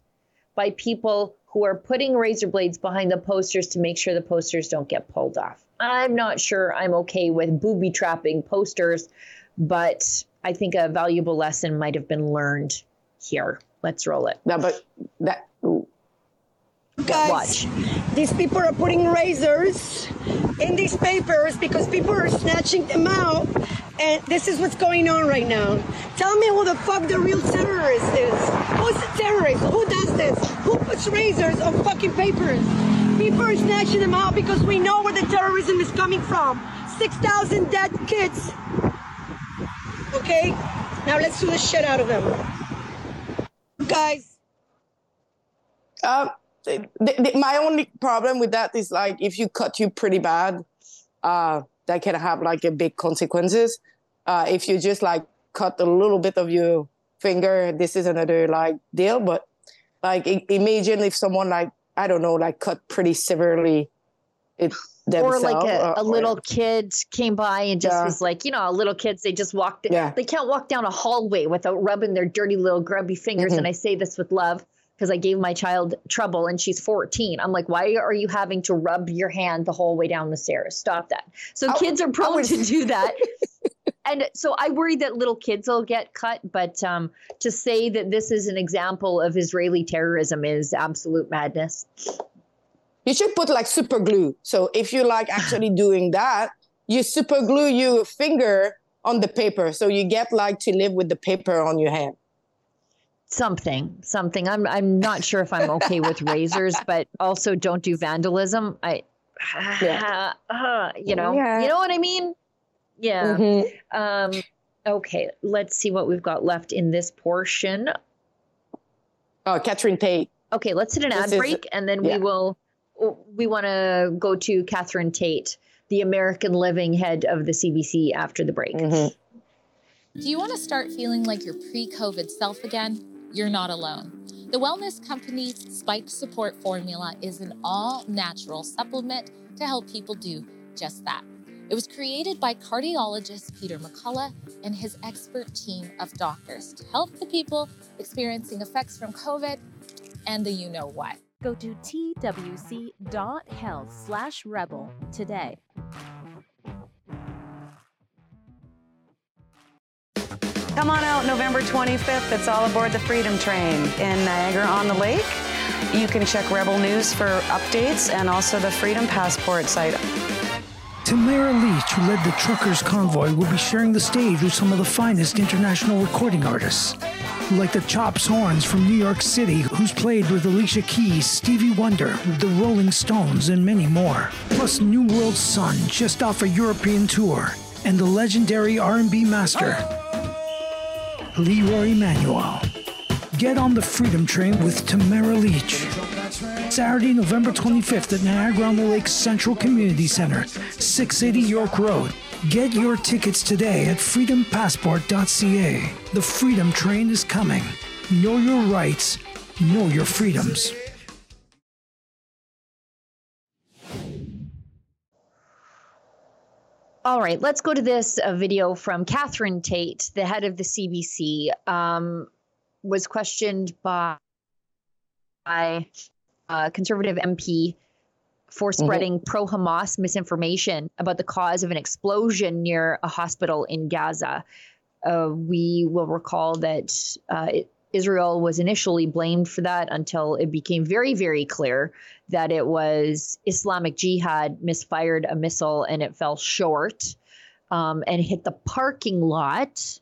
by people who are putting razor blades behind the posters to make sure the posters don't get pulled off. I'm not sure I'm okay with booby trapping posters, but I think a valuable lesson might have been learned here. Let's roll it. No, but that... Ooh. Guys, these people are putting razors in these papers because people are snatching them out, and this is what's going on right now. Tell me who the fuck the real terrorist is. Who's the terrorist? Who does this? Who puts razors on fucking papers? People are snatching them out because we know where the terrorism is coming from. 6,000 dead kids. Okay? Now let's do the shit out of them. Guys. My only problem with that is, like, if you cut you pretty bad, that can have, like, a big consequences. If you just, like, cut a little bit of your finger, this is another, like, deal. But, like, imagine if someone, like, I don't know, like, cut pretty severely themselves. Or, like, a little kid came by and just was like, you know, little kids, they just walked. They can't walk down a hallway without rubbing their dirty little grubby fingers. Mm-hmm. And I say this with love, because I gave my child trouble and she's 14. I'm like, why are you having to rub your hand the whole way down the stairs? Stop that. So kids are prone to do that. And so I worry that little kids will get cut. But to say that this is an example of Israeli terrorism is absolute madness. You should put like super glue. So if you like actually doing that, you super glue your finger on the paper. So you get like to live with the paper on your hand. Something. I'm not sure if I'm okay with razors, but also don't do vandalism. You know what I mean? Yeah. Mm-hmm. Okay. Let's see what we've got left in this portion. Oh, Catherine Tate. Okay. Let's hit an ad break and then we want to go to Catherine Tate, the American Living head of the CBC after the break. Mm-hmm. Do you want to start feeling like your pre-COVID self again? You're not alone. The wellness company's Spike Support Formula is an all-natural supplement to help people do just that. It was created by cardiologist Peter McCullough and his expert team of doctors to help the people experiencing effects from COVID and the you-know-what. Go to twc.health/rebel today. Come on out November 25th. It's all aboard the Freedom Train in Niagara-on-the-Lake. You can check Rebel News for updates and also the Freedom Passport site. Tamara Lich, who led the truckers' convoy, will be sharing the stage with some of the finest international recording artists, like the Chops Horns from New York City, who's played with Alicia Keys, Stevie Wonder, the Rolling Stones, and many more. Plus New World Sun, just off a European tour, and the legendary R&B master, Leroy Manuel. Get on the Freedom Train with Tamara Lich. Saturday, November 25th at Niagara-on-the-Lake Central Community Center, 680 York Road. Get your tickets today at freedompassport.ca. The Freedom Train is coming. Know your rights. Know your freedoms. All right, let's go to this video from Catherine Tate, the head of the CBC, was questioned by conservative MP for spreading pro-Hamas misinformation about the cause of an explosion near a hospital in Gaza. We will recall that Israel was initially blamed for that until it became very, very clear that it was Islamic Jihad misfired a missile and it fell short and hit the parking lot,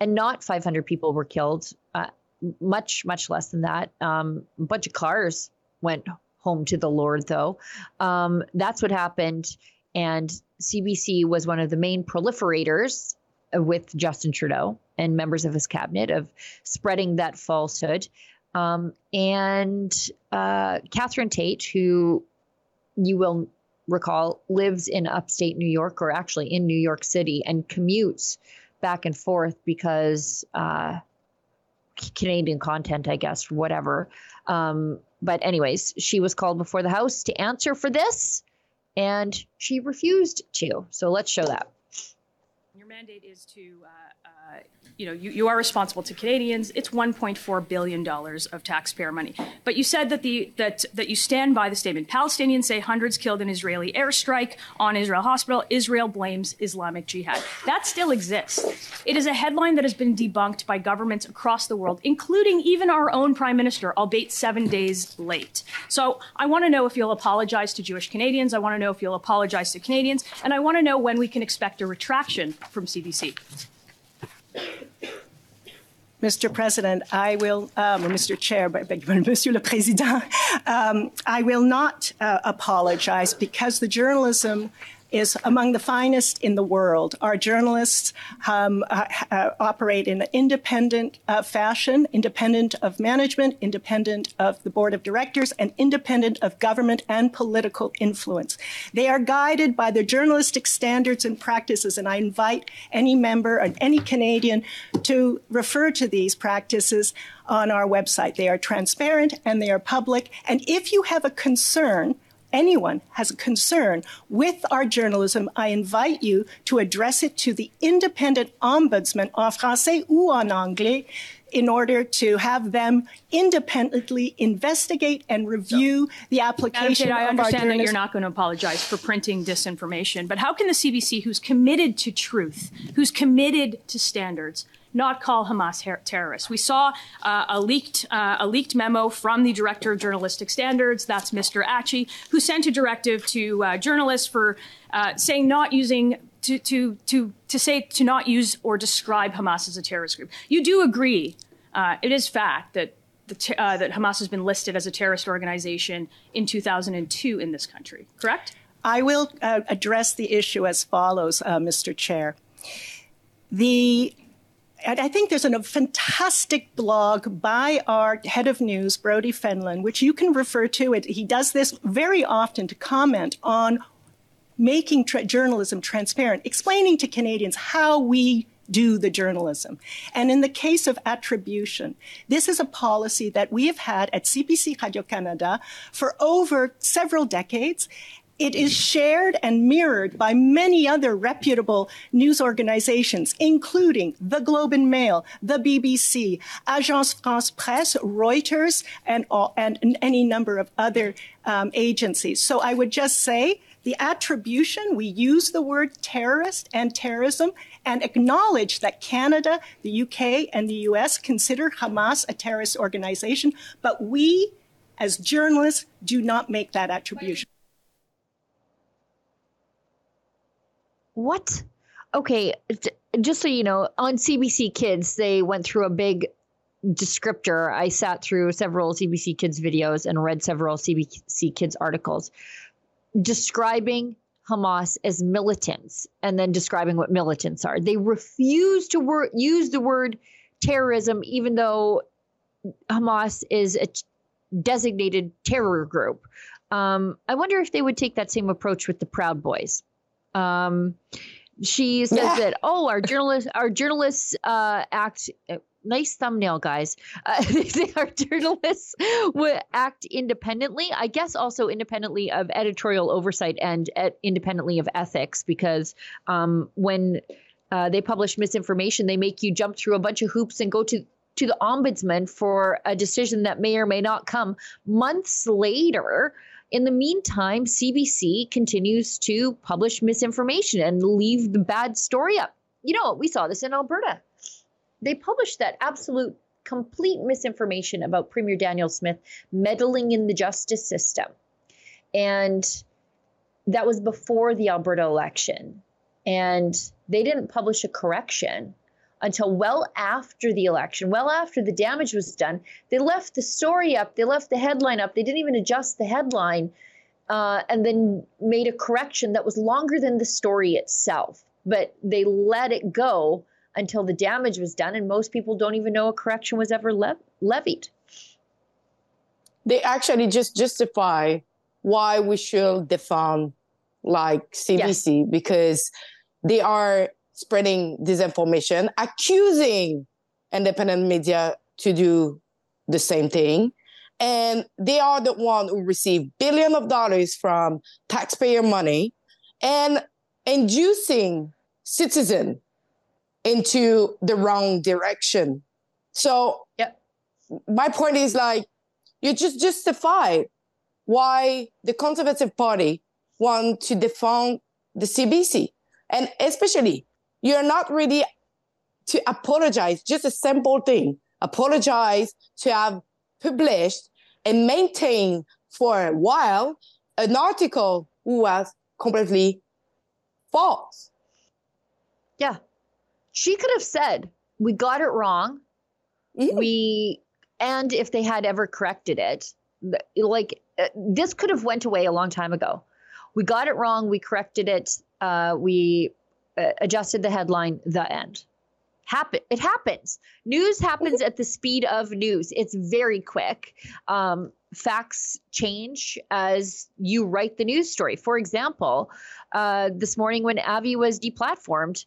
and not 500 people were killed, much, much less than that. A bunch of cars went home to the Lord, though. That's what happened. And CBC was one of the main proliferators with Justin Trudeau and members of his cabinet of spreading that falsehood. And Catherine Tate, who you will recall lives in upstate New York, or actually in New York City, and commutes back and forth because Canadian content, I guess, whatever. But anyways, she was called before the House to answer for this, and she refused to. So let's show that. Your mandate is to, you are responsible to Canadians. It's $1.4 billion of taxpayer money. But you said that that you stand by the statement. Palestinians say hundreds killed in Israeli airstrike on Israel hospital. Israel blames Islamic Jihad. That still exists. It is a headline that has been debunked by governments across the world, including even our own prime minister, albeit 7 days late. So I want to know if you'll apologize to Jewish Canadians. I want to know if you'll apologize to Canadians. And I want to know when we can expect a retraction from CBC. Mr. President, I will, Mr. Chair, Monsieur le Président, I will not apologize because the journalism is among the finest in the world. Our journalists operate in an independent fashion, independent of management, independent of the board of directors, and independent of government and political influence. They are guided by the journalistic standards and practices, and I invite any member and any Canadian to refer to these practices on our website. They are transparent and they are public, and if you have a concern, anyone has a concern with our journalism, I invite you to address it to the independent ombudsman en français ou en anglais in order to have them independently investigate and review the application of our journalism. I understand that you're not going to apologize for printing disinformation, but how can the CBC, who's committed to truth, who's committed to standards, not call Hamas terrorists? We saw a leaked memo from the director of journalistic standards, that's Mr. Achi, who sent a directive to journalists for saying not using to say to not use or describe Hamas as a terrorist group. You do agree, it is fact that that Hamas has been listed as a terrorist organization in 2002 in this country, correct? I will address the issue as follows, Mr. Chair. I think there's a fantastic blog by our head of news, Brodie Fenlon, which you can refer to. He does this very often to comment on making journalism transparent, explaining to Canadians how we do the journalism. And in the case of attribution, this is a policy that we have had at CBC Radio-Canada for over several decades. It is shared and mirrored by many other reputable news organizations, including the Globe and Mail, the BBC, Agence France-Presse, Reuters, and any number of other agencies. So I would just say the attribution, we use the word terrorist and terrorism and acknowledge that Canada, the UK, and the US consider Hamas a terrorist organization, but we as journalists, do not make that attribution. What? Okay, just so you know, on CBC Kids, they went through a big descriptor. I sat through several CBC Kids videos and read several CBC Kids articles describing Hamas as militants and then describing what militants are. They refuse to use the word terrorism, even though Hamas is a designated terror group. I wonder if they would take that same approach with the Proud Boys. She says that, our journalists act, nice thumbnail, guys. Our journalists would act independently, I guess also independently of editorial oversight and independently of ethics, because when they publish misinformation, they make you jump through a bunch of hoops and go to the ombudsman for a decision that may or may not come months later. In the meantime, CBC continues to publish misinformation and leave the bad story up. You know, we saw this in Alberta. They published that absolute, complete misinformation about Premier Daniel Smith meddling in the justice system. And that was before the Alberta election. And they didn't publish a correction until well after the election, well after the damage was done. They left the story up. They left the headline up. They didn't even adjust the headline and then made a correction that was longer than the story itself. But they let it go until the damage was done. And most people don't even know a correction was ever levied. They actually just justify why we should defund like CBC, because they are spreading disinformation, accusing independent media to do the same thing. And they are the one who receive billions of dollars from taxpayer money and inducing citizens into the wrong direction. So my point is, like, you just justify why the Conservative Party want to defund the CBC. And especially, you're not ready to apologize, just a simple thing. Apologize to have published and maintained for a while an article who was completely false. Yeah. She could have said, we got it wrong. Mm-hmm. And if they had ever corrected it, like this could have went away a long time ago. We got it wrong. We corrected it. We adjusted the headline, the end. It happens. News happens at the speed of news. It's very quick. Facts change as you write the news story. For example, this morning when Avi was deplatformed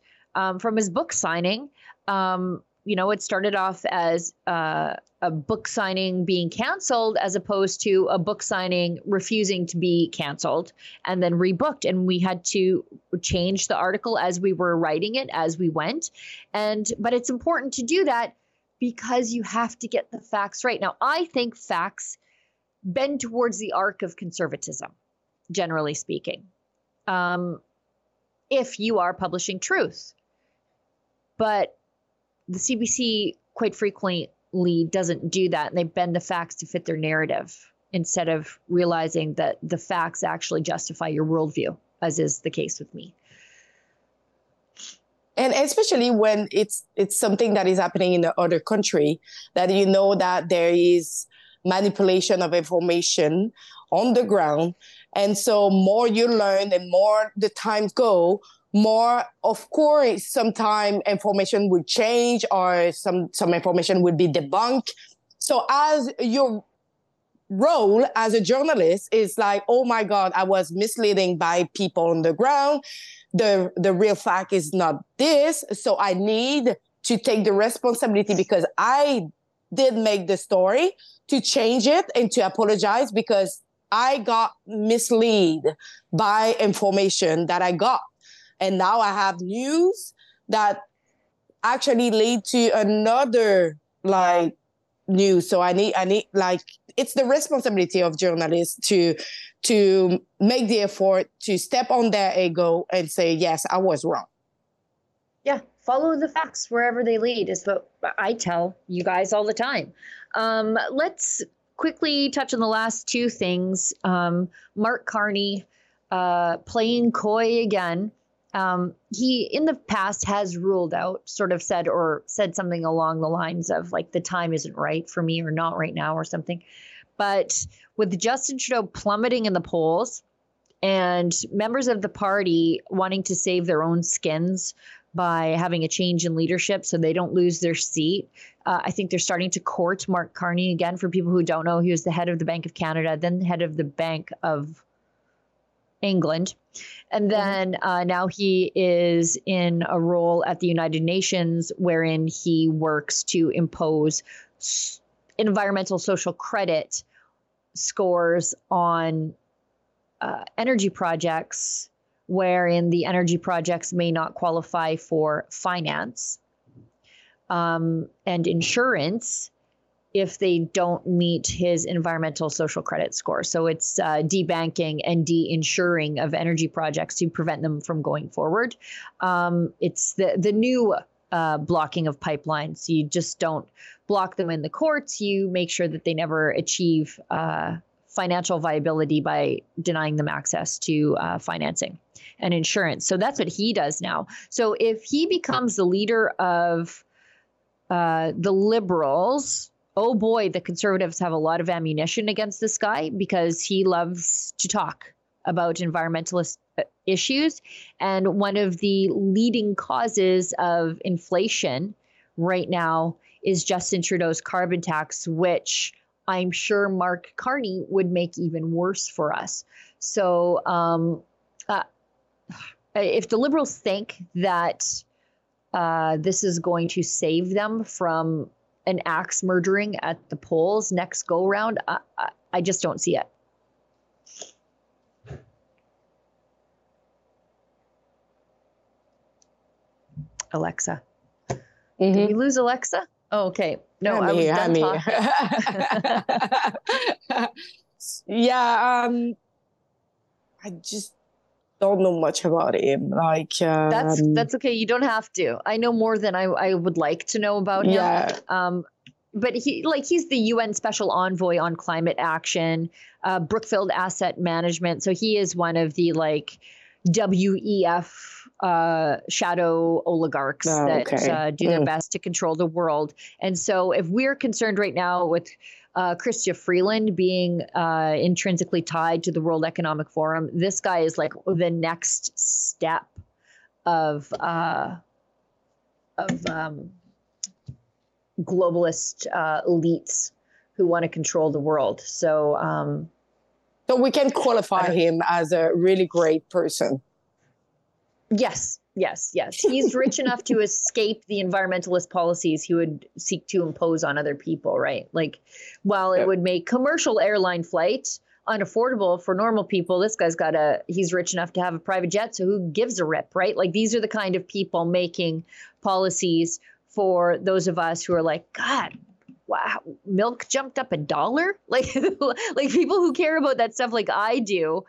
from his book signing, you know, it started off as a book signing being canceled as opposed to a book signing refusing to be canceled and then rebooked. And we had to change the article as we were writing it as we went. But it's important to do that because you have to get the facts right. Now, I think facts bend towards the arc of conservatism, generally speaking, if you are publishing truth. But the CBC quite frequently doesn't do that, and they bend the facts to fit their narrative instead of realizing that the facts actually justify your worldview, as is the case with me. And especially when it's something that is happening in the other country, that you know that there is manipulation of information on the ground. And so more you learn and more the time go, more, of course, sometime information would change or some information would be debunked. So as your role as a journalist is like, oh my God, I was misleading by people on the ground. The real fact is not this. So I need to take the responsibility because I did make the story to change it and to apologize because I got misled by information that I got. And now I have news that actually lead to another like news. So I need like it's the responsibility of journalists to make the effort to step on their ego and say, yes, I was wrong. Yeah. Follow the facts wherever they lead is what I tell you guys all the time. Let's Quickly touch on the last two things. Mark Carney playing coy again. He in the past has ruled out, said something along the lines of like the time isn't right for me or not right now or something. But with Justin Trudeau plummeting in the polls and members of the party wanting to save their own skins by having a change in leadership so they don't lose their seat, I think they're starting to court Mark Carney again. For people who don't know, he was the head of the Bank of Canada, then the head of the Bank of England. And then now he is in a role at the United Nations wherein he works to impose environmental social credit scores on energy projects, wherein the energy projects may not qualify for finance and insurance if they don't meet his environmental social credit score. So it's debanking and de-insuring of energy projects to prevent them from going forward. It's the new blocking of pipelines. You just don't block them in the courts. You make sure that they never achieve financial viability by denying them access to financing and insurance. So that's what he does now. So if he becomes the leader of the Liberals, oh boy, the Conservatives have a lot of ammunition against this guy because he loves to talk about environmentalist issues. And one of the leading causes of inflation right now is Justin Trudeau's carbon tax, which I'm sure Mark Carney would make even worse for us. So if the Liberals think that this is going to save them from an axe murdering at the polls next go round, I just don't see it. Alexa. Mm-hmm. Did we lose Alexa? Oh, okay. No, I was done talking. Yeah, I just don't know much about him. Like that's okay. You don't have to. I know more than I would like to know about him. But he's the UN Special Envoy on Climate Action, Brookfield Asset Management. So he is one of the WEF shadow oligarchs do their best to control the world. And so if we're concerned right now with Chrystia Freeland being intrinsically tied to the World Economic Forum, this guy is the next step of globalist elites who want to control the world. So so we can qualify him as a really great person. Yes. He's rich enough to escape the environmentalist policies he would seek to impose on other people, right? It would make commercial airline flights unaffordable for normal people, this guy's he's rich enough to have a private jet, so who gives a rip, right? These are the kind of people making policies for those of us who are God, wow, milk jumped up $1? Like people who care about that stuff like I do,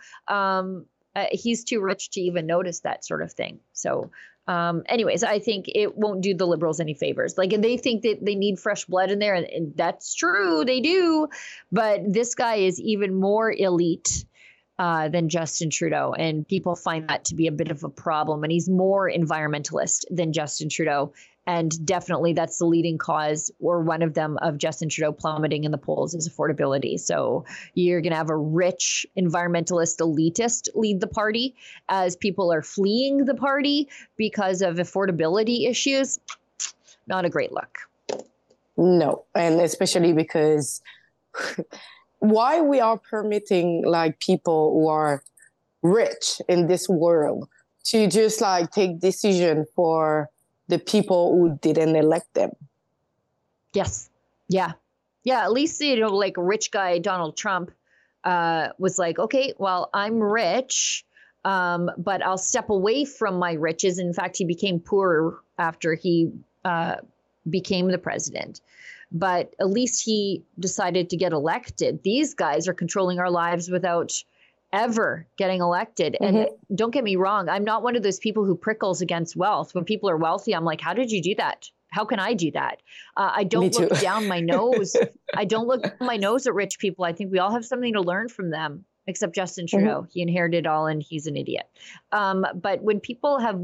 he's too rich to even notice that sort of thing. So anyways, I think it won't do the Liberals any favors. And they think that they need fresh blood in there. And that's true. They do. But this guy is even more elite than Justin Trudeau. And people find that to be a bit of a problem. And he's more environmentalist than Justin Trudeau. And definitely that's the leading cause, or one of them, of Justin Trudeau plummeting in the polls is affordability. So you're going to have a rich environmentalist elitist lead the party as people are fleeing the party because of affordability issues. Not a great look. No, and especially because why we are permitting people who are rich in this world to just take decision for the people who didn't elect them. Yes. Yeah. Yeah. At least, rich guy Donald Trump was okay, well, I'm rich, but I'll step away from my riches. In fact, he became poorer after he became the president. But at least he decided to get elected. These guys are controlling our lives without ever getting elected. And don't get me wrong, I'm not one of those people who prickles against wealth. When people are wealthy, I'm like, how did you do that? How can I do that? I don't look down my nose. I don't look my nose at rich people. I think we all have something to learn from them, except Justin Trudeau. Mm-hmm. He inherited it all and he's an idiot. But when people have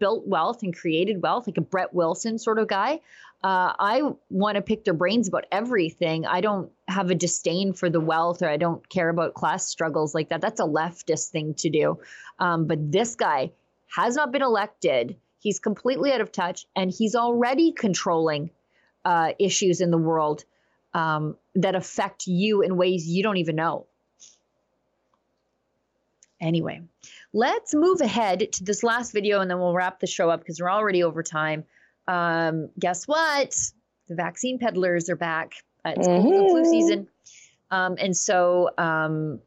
built wealth and created wealth, like a Brett Wilson sort of guy, I want to pick their brains about everything. I don't have a disdain for the wealth, or I don't care about class struggles like that. That's a leftist thing to do. But this guy has not been elected. He's completely out of touch, and he's already controlling issues in the world that affect you in ways you don't even know. Anyway, let's move ahead to this last video, and then we'll wrap the show up because we're already over time. Guess what? The vaccine peddlers are back. It's the flu season. And so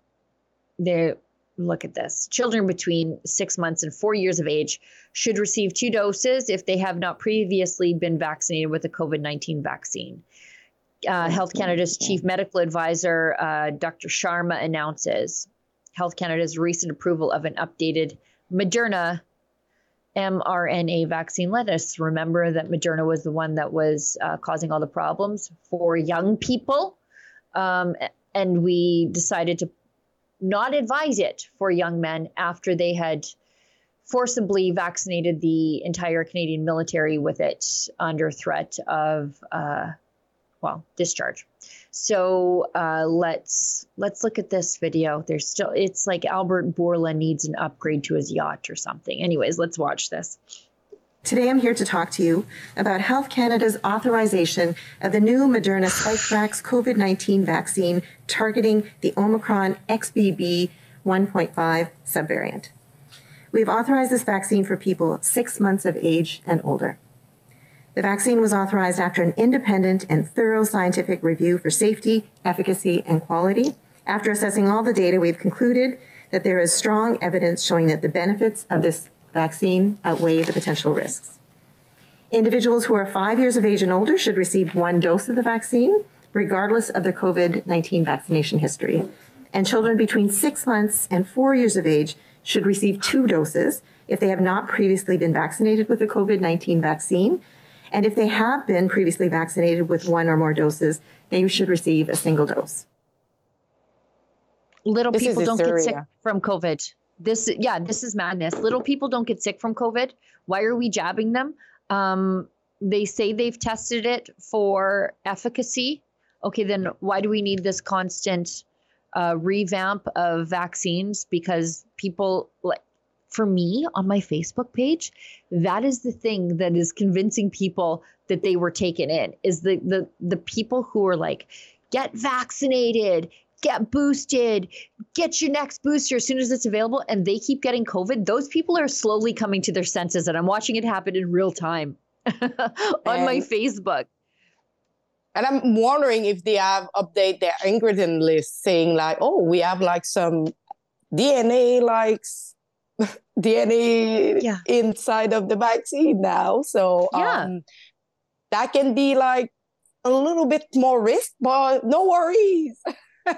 they look at this. Children between 6 months and 4 years of age should receive 2 doses if they have not previously been vaccinated with a COVID-19 vaccine. Health Canada's chief medical advisor, Dr. Sharma, announces Health Canada's recent approval of an updated Moderna mRNA vaccine. Let us remember that Moderna was the one that was causing all the problems for young people. And we decided to not advise it for young men after they had forcibly vaccinated the entire Canadian military with it under threat of discharge. So let's look at this video. There's still, it's like Albert Bourla needs an upgrade to his yacht or something. Anyways, let's watch this. Today I'm here to talk to you about Health Canada's authorization of the new Moderna Spikevax COVID-19 vaccine targeting the Omicron XBB 1.5 subvariant. We've authorized this vaccine for people 6 months of age and older. The vaccine was authorized after an independent and thorough scientific review for safety, efficacy, and quality. After assessing all the data, we've concluded that there is strong evidence showing that the benefits of this vaccine outweigh the potential risks. Individuals who are 5 years of age and older should receive 1 dose of the vaccine, regardless of their COVID-19 vaccination history. And children between 6 months and 4 years of age should receive 2 doses if they have not previously been vaccinated with the COVID-19 vaccine. And if they have been previously vaccinated with 1 or more doses, they should receive a 1 dose. Little this people don't get sick from COVID. This is madness. Little people don't get sick from COVID. Why are we jabbing them? They say they've tested it for efficacy. Okay, then why do we need this constant revamp of vaccines? Because people like, for me, on my Facebook page, that is the thing that is convincing people that they were taken in, is the people who are like, get vaccinated, get boosted, get your next booster as soon as it's available, and they keep getting COVID. Those people are slowly coming to their senses, and I'm watching it happen in real time on my Facebook. And I'm wondering if they have updated their ingredient list saying like, oh, we have like some DNA inside of the vaccine now. So that can be like a little bit more risk, but no worries. By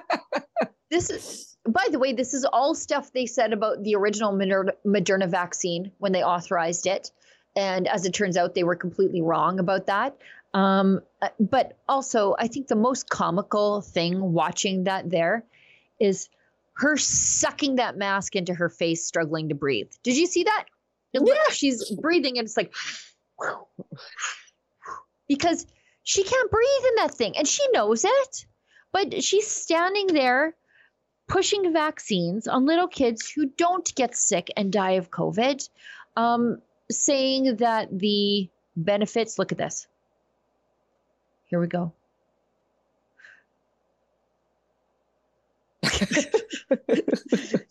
the way, this is all stuff they said about the original Moderna vaccine when they authorized it. And as it turns out, they were completely wrong about that. But also, I think the most comical thing watching that there is her sucking that mask into her face, struggling to breathe. Did you see that? Yeah. She's breathing and it's like, because she can't breathe in that thing and she knows it. But she's standing there pushing vaccines on little kids who don't get sick and die of COVID, saying that the benefits, look at this. Here we go.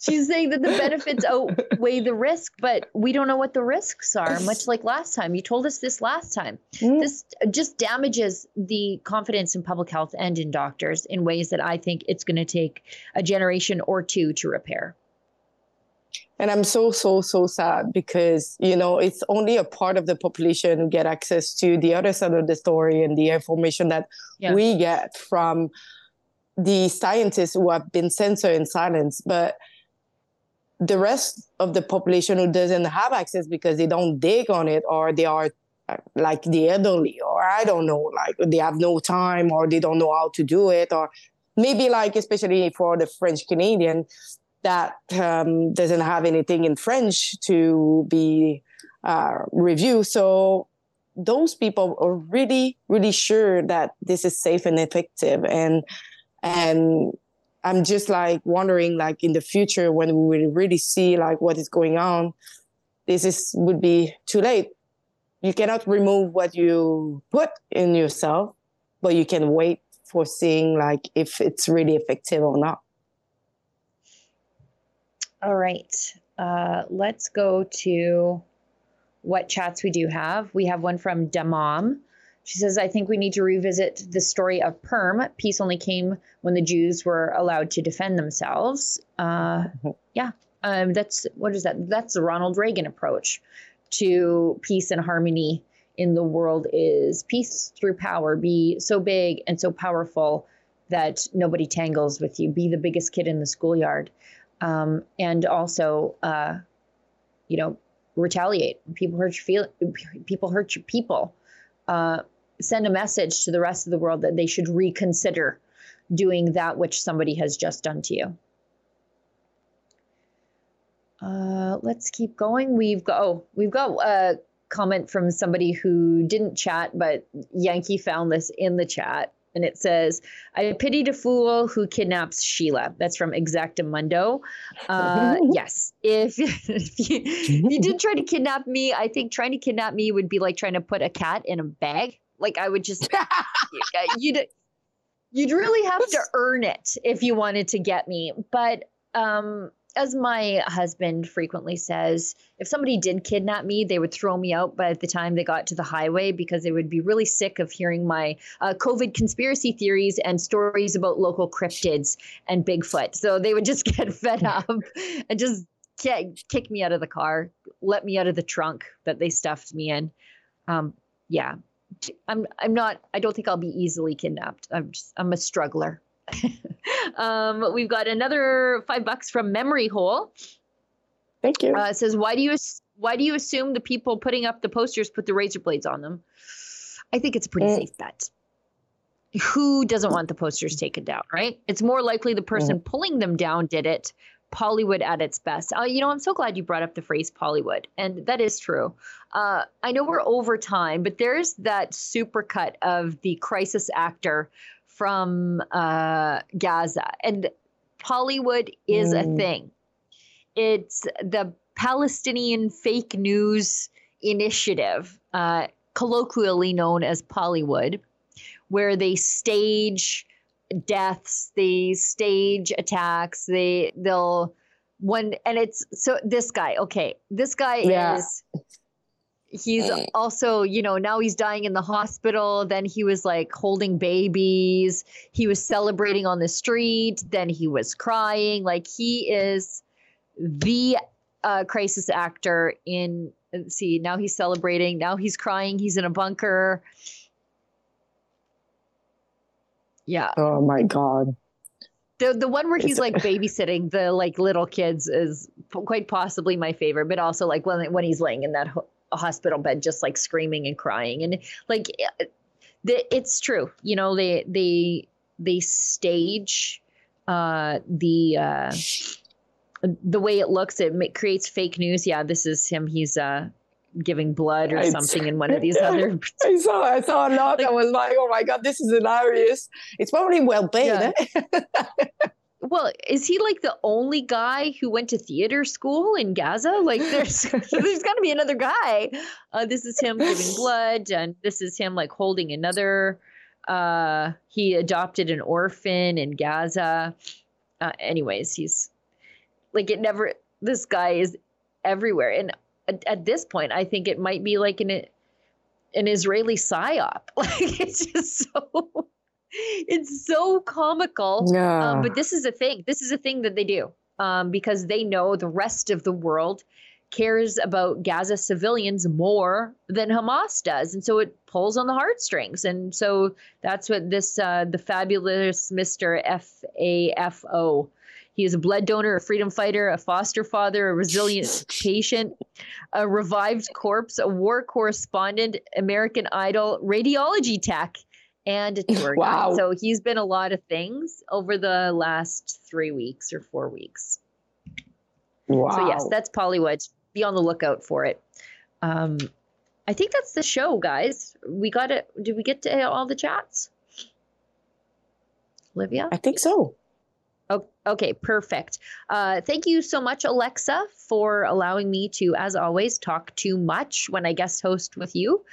She's saying that the benefits outweigh the risk, but we don't know what the risks are, much like last time. You told us this last time. Mm. This just damages the confidence in public health and in doctors in ways that I think it's going to take a generation or two to repair. And I'm so sad because, you know, it's only a part of the population who get access to the other side of the story and the information that we get from the scientists who have been censored and silenced, but the rest of the population who doesn't have access because they don't dig on it or they are like the elderly, or I don't know, like they have no time or they don't know how to do it, or maybe like especially for the French Canadian that doesn't have anything in French to be reviewed. So those people are really, really sure that this is safe and effective. And I'm just like wondering, like in the future when we will really see like what is going on, would be too late. You cannot remove what you put in yourself, but you can wait for seeing like if it's really effective or not. All right. Let's go to what chats we do have. We have one from Damam. She says, I think we need to revisit the story of Perm. Peace only came when the Jews were allowed to defend themselves. Yeah. That's the Ronald Reagan approach to peace and harmony in the world is peace through power. Be so big and so powerful that nobody tangles with you. Be the biggest kid in the schoolyard. And also, retaliate. People hurt your people. Send a message to the rest of the world that they should reconsider doing that which somebody has just done to you. Let's keep going. We've got a comment from somebody who didn't chat, but Yankee found this in the chat, and it says, "I pity the fool who kidnaps Sheila." That's from Exactamundo. Yes, if you did try to kidnap me, I think trying to kidnap me would be like trying to put a cat in a bag. Like I would just you'd really have to earn it if you wanted to get me, but. As my husband frequently says, if somebody did kidnap me, they would throw me out by the time they got to the highway because they would be really sick of hearing my COVID conspiracy theories and stories about local cryptids and Bigfoot. So they would just get fed up and just kick me out of the car, let me out of the trunk that they stuffed me in. Yeah, I don't think I'll be easily kidnapped. I'm a struggler. We've got another $5 from Memory Hole. Thank you. It says, why do you assume the people putting up the posters put the razor blades on them? I think it's a pretty safe bet. Who doesn't want the posters taken down, right? It's more likely the person pulling them down did it. Pollywood at its best. I'm so glad you brought up the phrase Pollywood, and that is true. I know we're over time, but there's that supercut of the crisis actor from Gaza. And Pollywood is a thing. It's the Palestinian fake news initiative, colloquially known as Pollywood, where they stage deaths, they stage attacks, this guy is... He's also, now he's dying in the hospital. Then he was like holding babies. He was celebrating on the street. Then he was crying. Like he is the crisis actor in, now he's celebrating. Now he's crying. He's in a bunker. Yeah. Oh my God. The one where he's like babysitting the like little kids is quite possibly my favorite, but also like when he's laying in that a hospital bed, just like screaming and crying. And like, it's true. They stage the way it looks, it creates fake news. Yeah, this is him. He's giving blood or something in one of these other. I saw a lot. Like, I was like, oh my God, this is hilarious. It's probably well paid. Yeah. Eh? Well, is he like the only guy who went to theater school in Gaza? Like there's got to be another guy. This is him giving blood, and this is him like holding another. He adopted an orphan in Gaza. Anyways, he's like this guy is everywhere. And at this point, I think it might be like an Israeli psyop. Like it's just so... It's so comical, yeah. But this is a thing. This is a thing that they do because they know the rest of the world cares about Gaza civilians more than Hamas does. And so it pulls on the heartstrings. And so that's what the fabulous Mr. FAFO, He is a blood donor, a freedom fighter, a foster father, a resilient patient, a revived corpse, a war correspondent, American Idol, radiology tech, and a tour guide. So he's been a lot of things over the last 3 weeks or 4 weeks. Wow. So yes, that's Polywedge. Be on the lookout for it. I think that's the show, guys. We got it. Did we get to all the chats? Olivia? I think so. Oh, okay, perfect. Thank you so much, Alexa, for allowing me to, as always, talk too much when I guest host with you.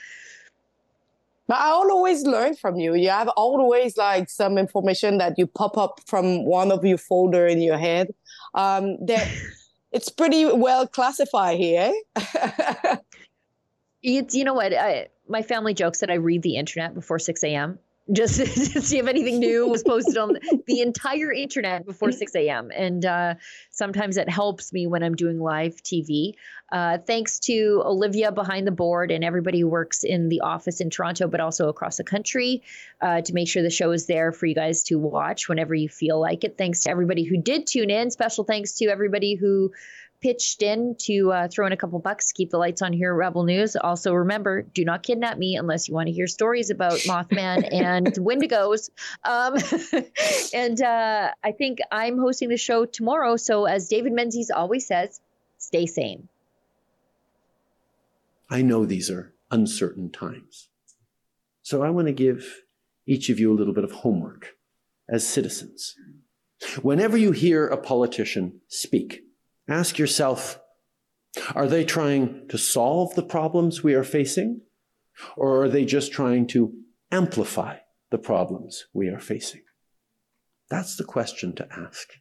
But I always learn from you. You have always like some information that you pop up from one of your folder in your head. That it's pretty well classified here. Eh? It's, you know what? My family jokes that I read the internet before 6 a.m. just to see if anything new was posted on the entire internet before 6 a.m. And sometimes that helps me when I'm doing live TV. Thanks to Olivia behind the board and everybody who works in the office in Toronto, but also across the country to make sure the show is there for you guys to watch whenever you feel like it. Thanks to everybody who did tune in. Special thanks to everybody who pitched in to throw in a couple bucks, keep the lights on here at Rebel News. Also, remember, do not kidnap me unless you want to hear stories about Mothman and Wendigos. And I think I'm hosting the show tomorrow. So as David Menzies always says, stay sane. I know these are uncertain times. So I want to give each of you a little bit of homework as citizens. Whenever you hear a politician speak, ask yourself, are they trying to solve the problems we are facing, or are they just trying to amplify the problems we are facing? That's the question to ask,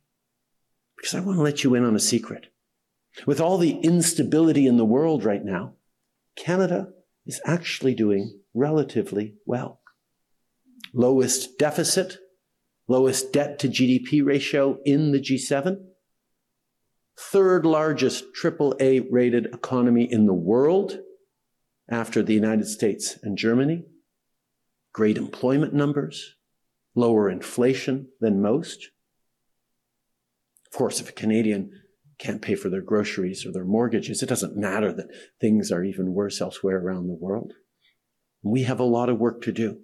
because I want to let you in on a secret. With all the instability in the world right now, Canada is actually doing relatively well. Lowest deficit, lowest debt to GDP ratio in the G7. Third largest AAA rated economy in the world after the United States and Germany. Great employment numbers, lower inflation than most. Of course, if a Canadian can't pay for their groceries or their mortgages, it doesn't matter that things are even worse elsewhere around the world. We have a lot of work to do,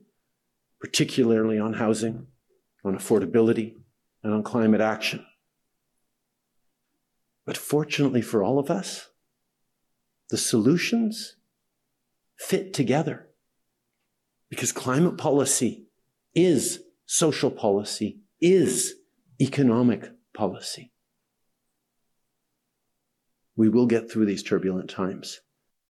particularly on housing, on affordability, and on climate action. But fortunately for all of us, the solutions fit together because climate policy is social policy, is economic policy. We will get through these turbulent times.